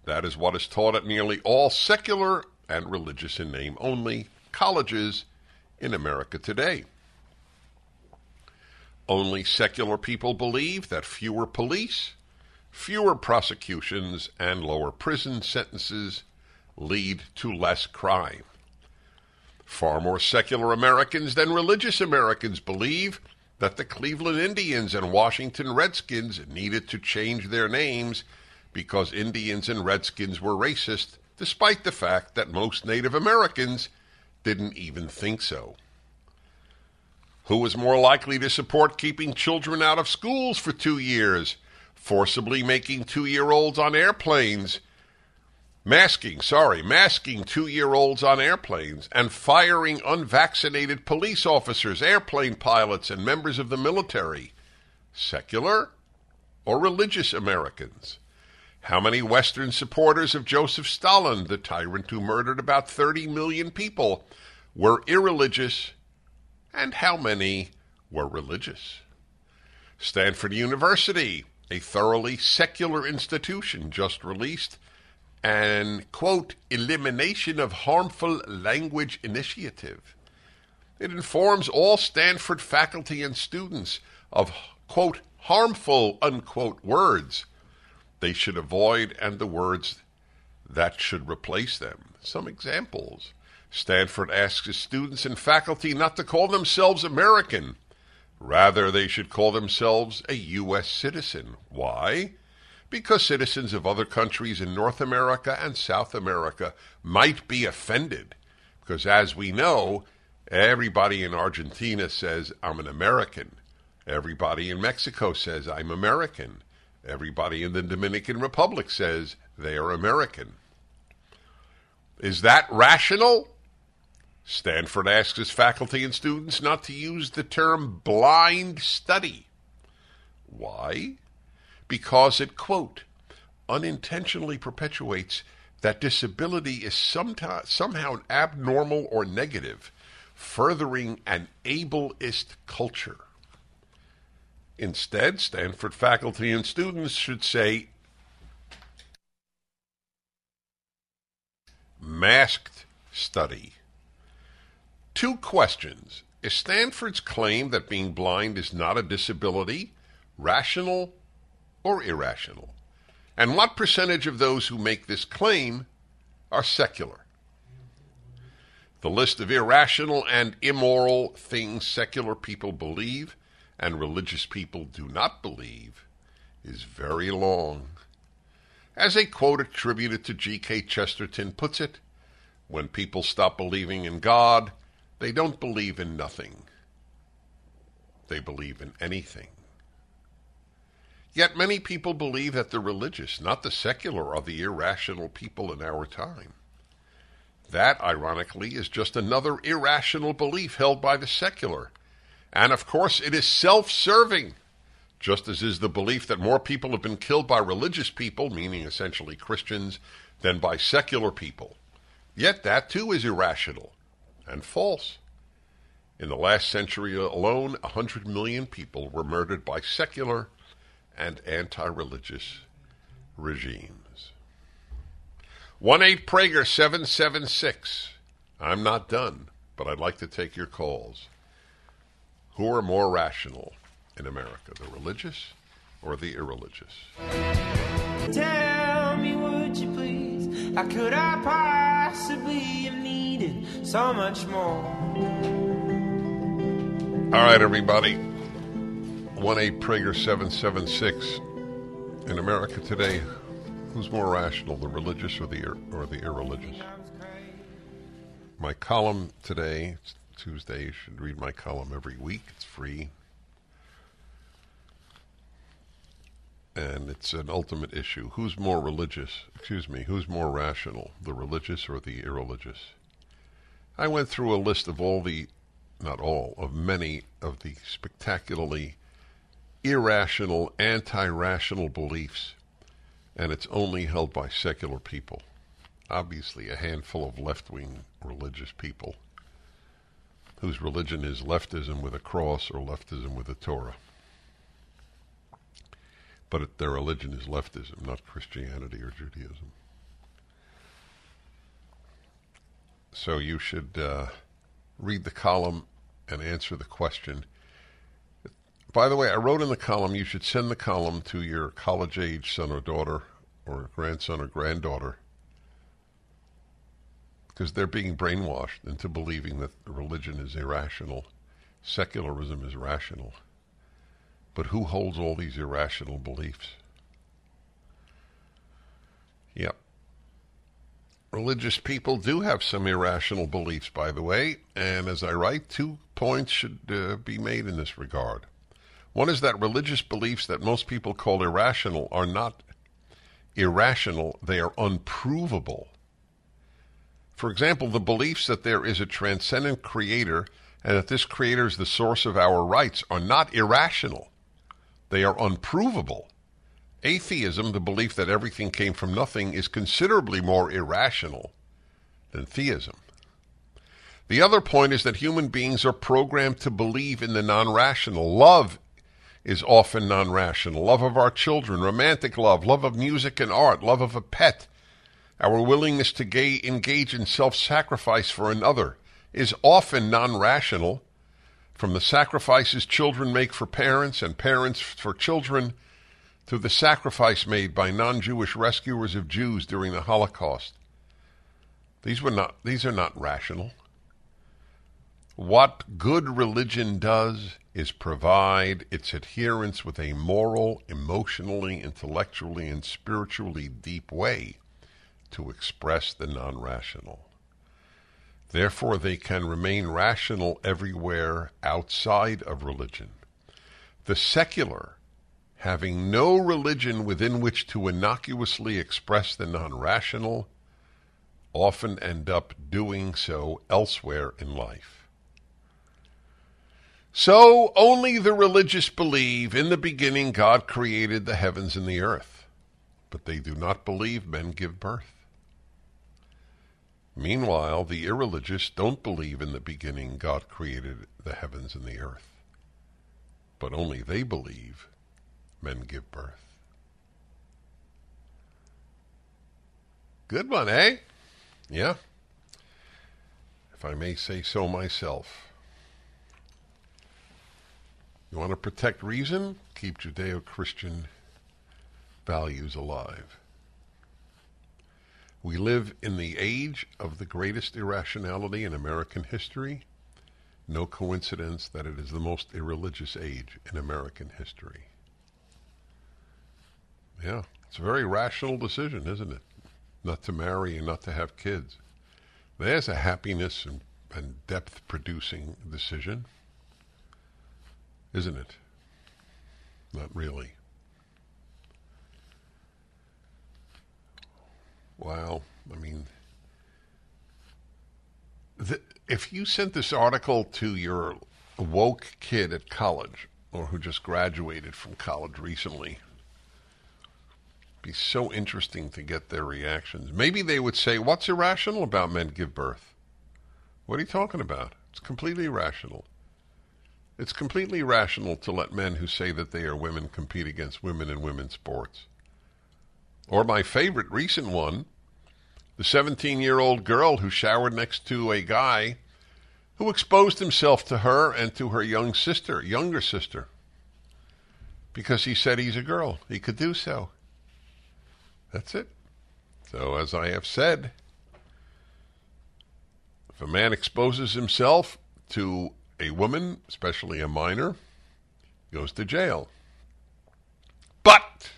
That is what is taught at nearly all secular and religious in name only colleges in America today. Only secular people believe that fewer police, fewer prosecutions, and lower prison sentences lead to less crime. Far more secular Americans than religious Americans believe that the Cleveland Indians and Washington Redskins needed to change their names because Indians and Redskins were racist, despite the fact that most Native Americans didn't even think so. Who is more likely to support keeping children out of schools for two years, forcibly making two-year-olds on airplanes, masking, sorry, masking two-year-olds on airplanes, and firing unvaccinated police officers, airplane pilots, and members of the military? Secular or religious Americans? How many Western supporters of Joseph Stalin, the tyrant who murdered about thirty million people, were irreligious, and how many were religious? Stanford University, a thoroughly secular institution, just released an, quote, elimination of harmful language initiative. It informs all Stanford faculty and students of, quote, harmful, unquote, words they should avoid and the words that should replace them. Some examples. Stanford asks its students and faculty not to call themselves American. Rather, they should call themselves a U S citizen. Why? Because citizens of other countries in North America and South America might be offended. Because as we know, everybody in Argentina says, I'm an American. Everybody in Mexico says, I'm American. Everybody in the Dominican Republic says, they are American. Is that rational? Stanford asks its faculty and students not to use the term blind study. Why? Because it, quote, unintentionally perpetuates that disability is someti- somehow abnormal or negative, furthering an ableist culture. Instead, Stanford faculty and students should say masked study. Two questions. Is Stanford's claim that being blind is not a disability rational or irrational? And what percentage of those who make this claim are secular? The list of irrational and immoral things secular people believe and religious people do not believe is very long. As a quote attributed to G K Chesterton puts it, when people stop believing in God, they don't believe in nothing. They believe in anything. Yet many people believe that the religious, not the secular, are the irrational people in our time. That, ironically, is just another irrational belief held by the secular. And, of course, it is self-serving, just as is the belief that more people have been killed by religious people, meaning essentially Christians, than by secular people. Yet that, too, is irrational and false. In the last century alone, one hundred million people were murdered by secular and anti-religious regimes. one eight Prager seven seven six. I'm not done, but I'd like to take your calls. Who are more rational in America, the religious or the irreligious? Tell me, would you please, how could I possibly have needed so much more? All right, everybody. one eight Prager seven seven six. In America today, who's more rational, the religious or the ir- or the irreligious? My column today, it's Tuesday, you should read my column every week. It's free. And it's an ultimate issue. Who's more religious? Excuse me, who's more rational, the religious or the irreligious? I went through a list of all the, not all, of many of the spectacularly irrational, anti-rational beliefs, and it's only held by secular people. Obviously, a handful of left-wing religious people whose religion is leftism with a cross or leftism with a Torah. But their religion is leftism, not Christianity or Judaism. So you should uh, read the column and answer the question. By the way, I wrote in the column, you should send the column to your college-age son or daughter or grandson or granddaughter because they're being brainwashed into believing that religion is irrational, secularism is rational. But who holds all these irrational beliefs? Yep. Religious people do have some irrational beliefs, by the way. And as I write, two points should uh, be made in this regard. One is that religious beliefs that most people call irrational are not irrational. They are unprovable. For example, the beliefs that there is a transcendent creator and that this creator is the source of our rights are not irrational. They are unprovable. Atheism, the belief that everything came from nothing, is considerably more irrational than theism. The other point is that human beings are programmed to believe in the non-rational. Love is often non-rational. Love of our children, romantic love, love of music and art, love of a pet, our willingness to ga- engage in self-sacrifice for another is often non-rational. From the sacrifices children make for parents and parents for children to the sacrifice made by non-Jewish rescuers of Jews during the Holocaust. These were not, these are not rational. What good religion does is provide its adherents with a moral, emotionally, intellectually, and spiritually deep way to express the non-rational. Therefore, they can remain rational everywhere outside of religion. The secular, having no religion within which to innocuously express the non-rational, often end up doing so elsewhere in life. So, only the religious believe, in the beginning God created the heavens and the earth. But they do not believe men give birth. Meanwhile, the irreligious don't believe in the beginning God created the heavens and the earth. But only they believe men give birth. Good one, eh? Yeah. If I may say so myself. You want to protect reason? Keep Judeo-Christian values alive. We live in the age of the greatest irrationality in American history. No coincidence that it is the most irreligious age in American history. Yeah. It's a very rational decision, isn't it? Not to marry and not to have kids. There's a happiness and, and depth-producing decision, isn't it? Not really. Wow. I mean, the, if you sent this article to your woke kid at college or who just graduated from college recently, be so interesting to get their reactions. Maybe they would say, what's irrational about men give birth? What are you talking about? It's completely irrational. It's completely irrational to let men who say that they are women compete against women in women's sports. Or my favorite recent one, the seventeen-year-old girl who showered next to a guy who exposed himself to her and to her young sister, younger sister, because he said he's a girl. He could do so. That's it. So, as I have said, if a man exposes himself to a woman, especially a minor, he goes to jail. But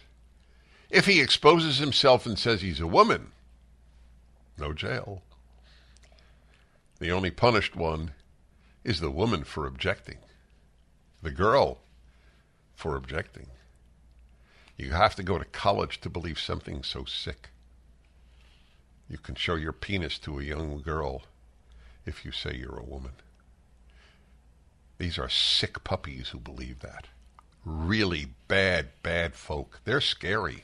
if he exposes himself and says he's a woman, no jail. The only punished one is the woman for objecting, the girl for objecting. You have to go to college to believe something so sick. You can show your penis to a young girl if you say you're a woman. These are sick puppies who believe that. Really bad, bad folk. They're scary.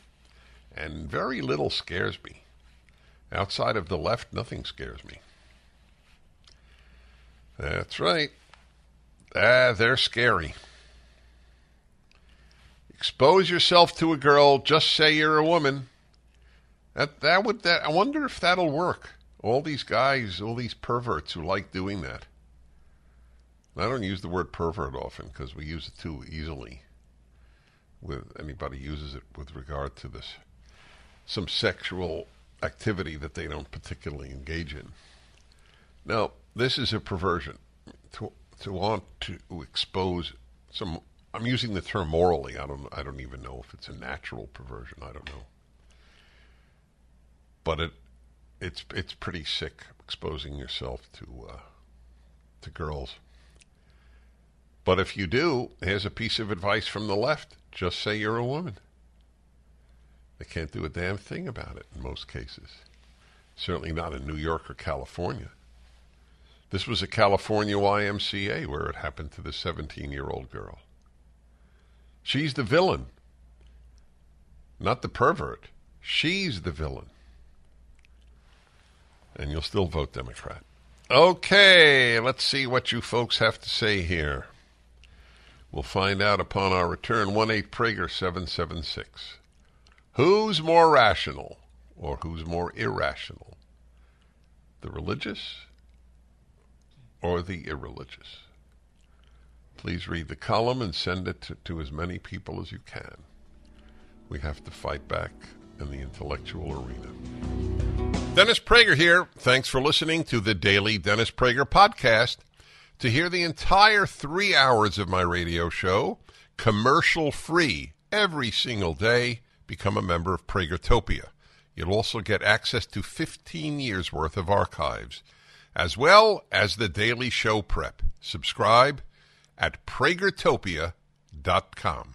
And very little scares me. Outside of the left, nothing scares me. That's right. Ah, they're scary. Expose yourself to a girl, just say you're a woman. That that would that I wonder if that'll work. All these guys, all these perverts who like doing that. I don't use the word pervert often because we use it too easily. With anybody uses it with regard to this some sexual activity that they don't particularly engage in. Now, this is a perversion to to want to expose some. I'm using the term morally. I don't I don't even know if it's a natural perversion. I don't know. But it it's it's pretty sick exposing yourself to uh, to girls. But if you do, here's a piece of advice from the left. Just say you're a woman. They can't do a damn thing about it in most cases. Certainly not in New York or California. This was a California Y M C A where it happened to the seventeen-year-old girl. She's the villain, not the pervert. She's the villain. And you'll still vote Democrat. Okay, let's see what you folks have to say here. We'll find out upon our return. one eight Prager seven seven six. Who's more rational or who's more irrational? The religious or the irreligious? Please read the column and send it to, to as many people as you can. We have to fight back in the intellectual arena. Dennis Prager here. Thanks for listening to the Daily Dennis Prager Podcast. To hear the entire three hours of my radio show, commercial-free, every single day, become a member of Pragertopia. You'll also get access to fifteen years' worth of archives, as well as the daily show prep. Subscribe at Pragertopia dot com.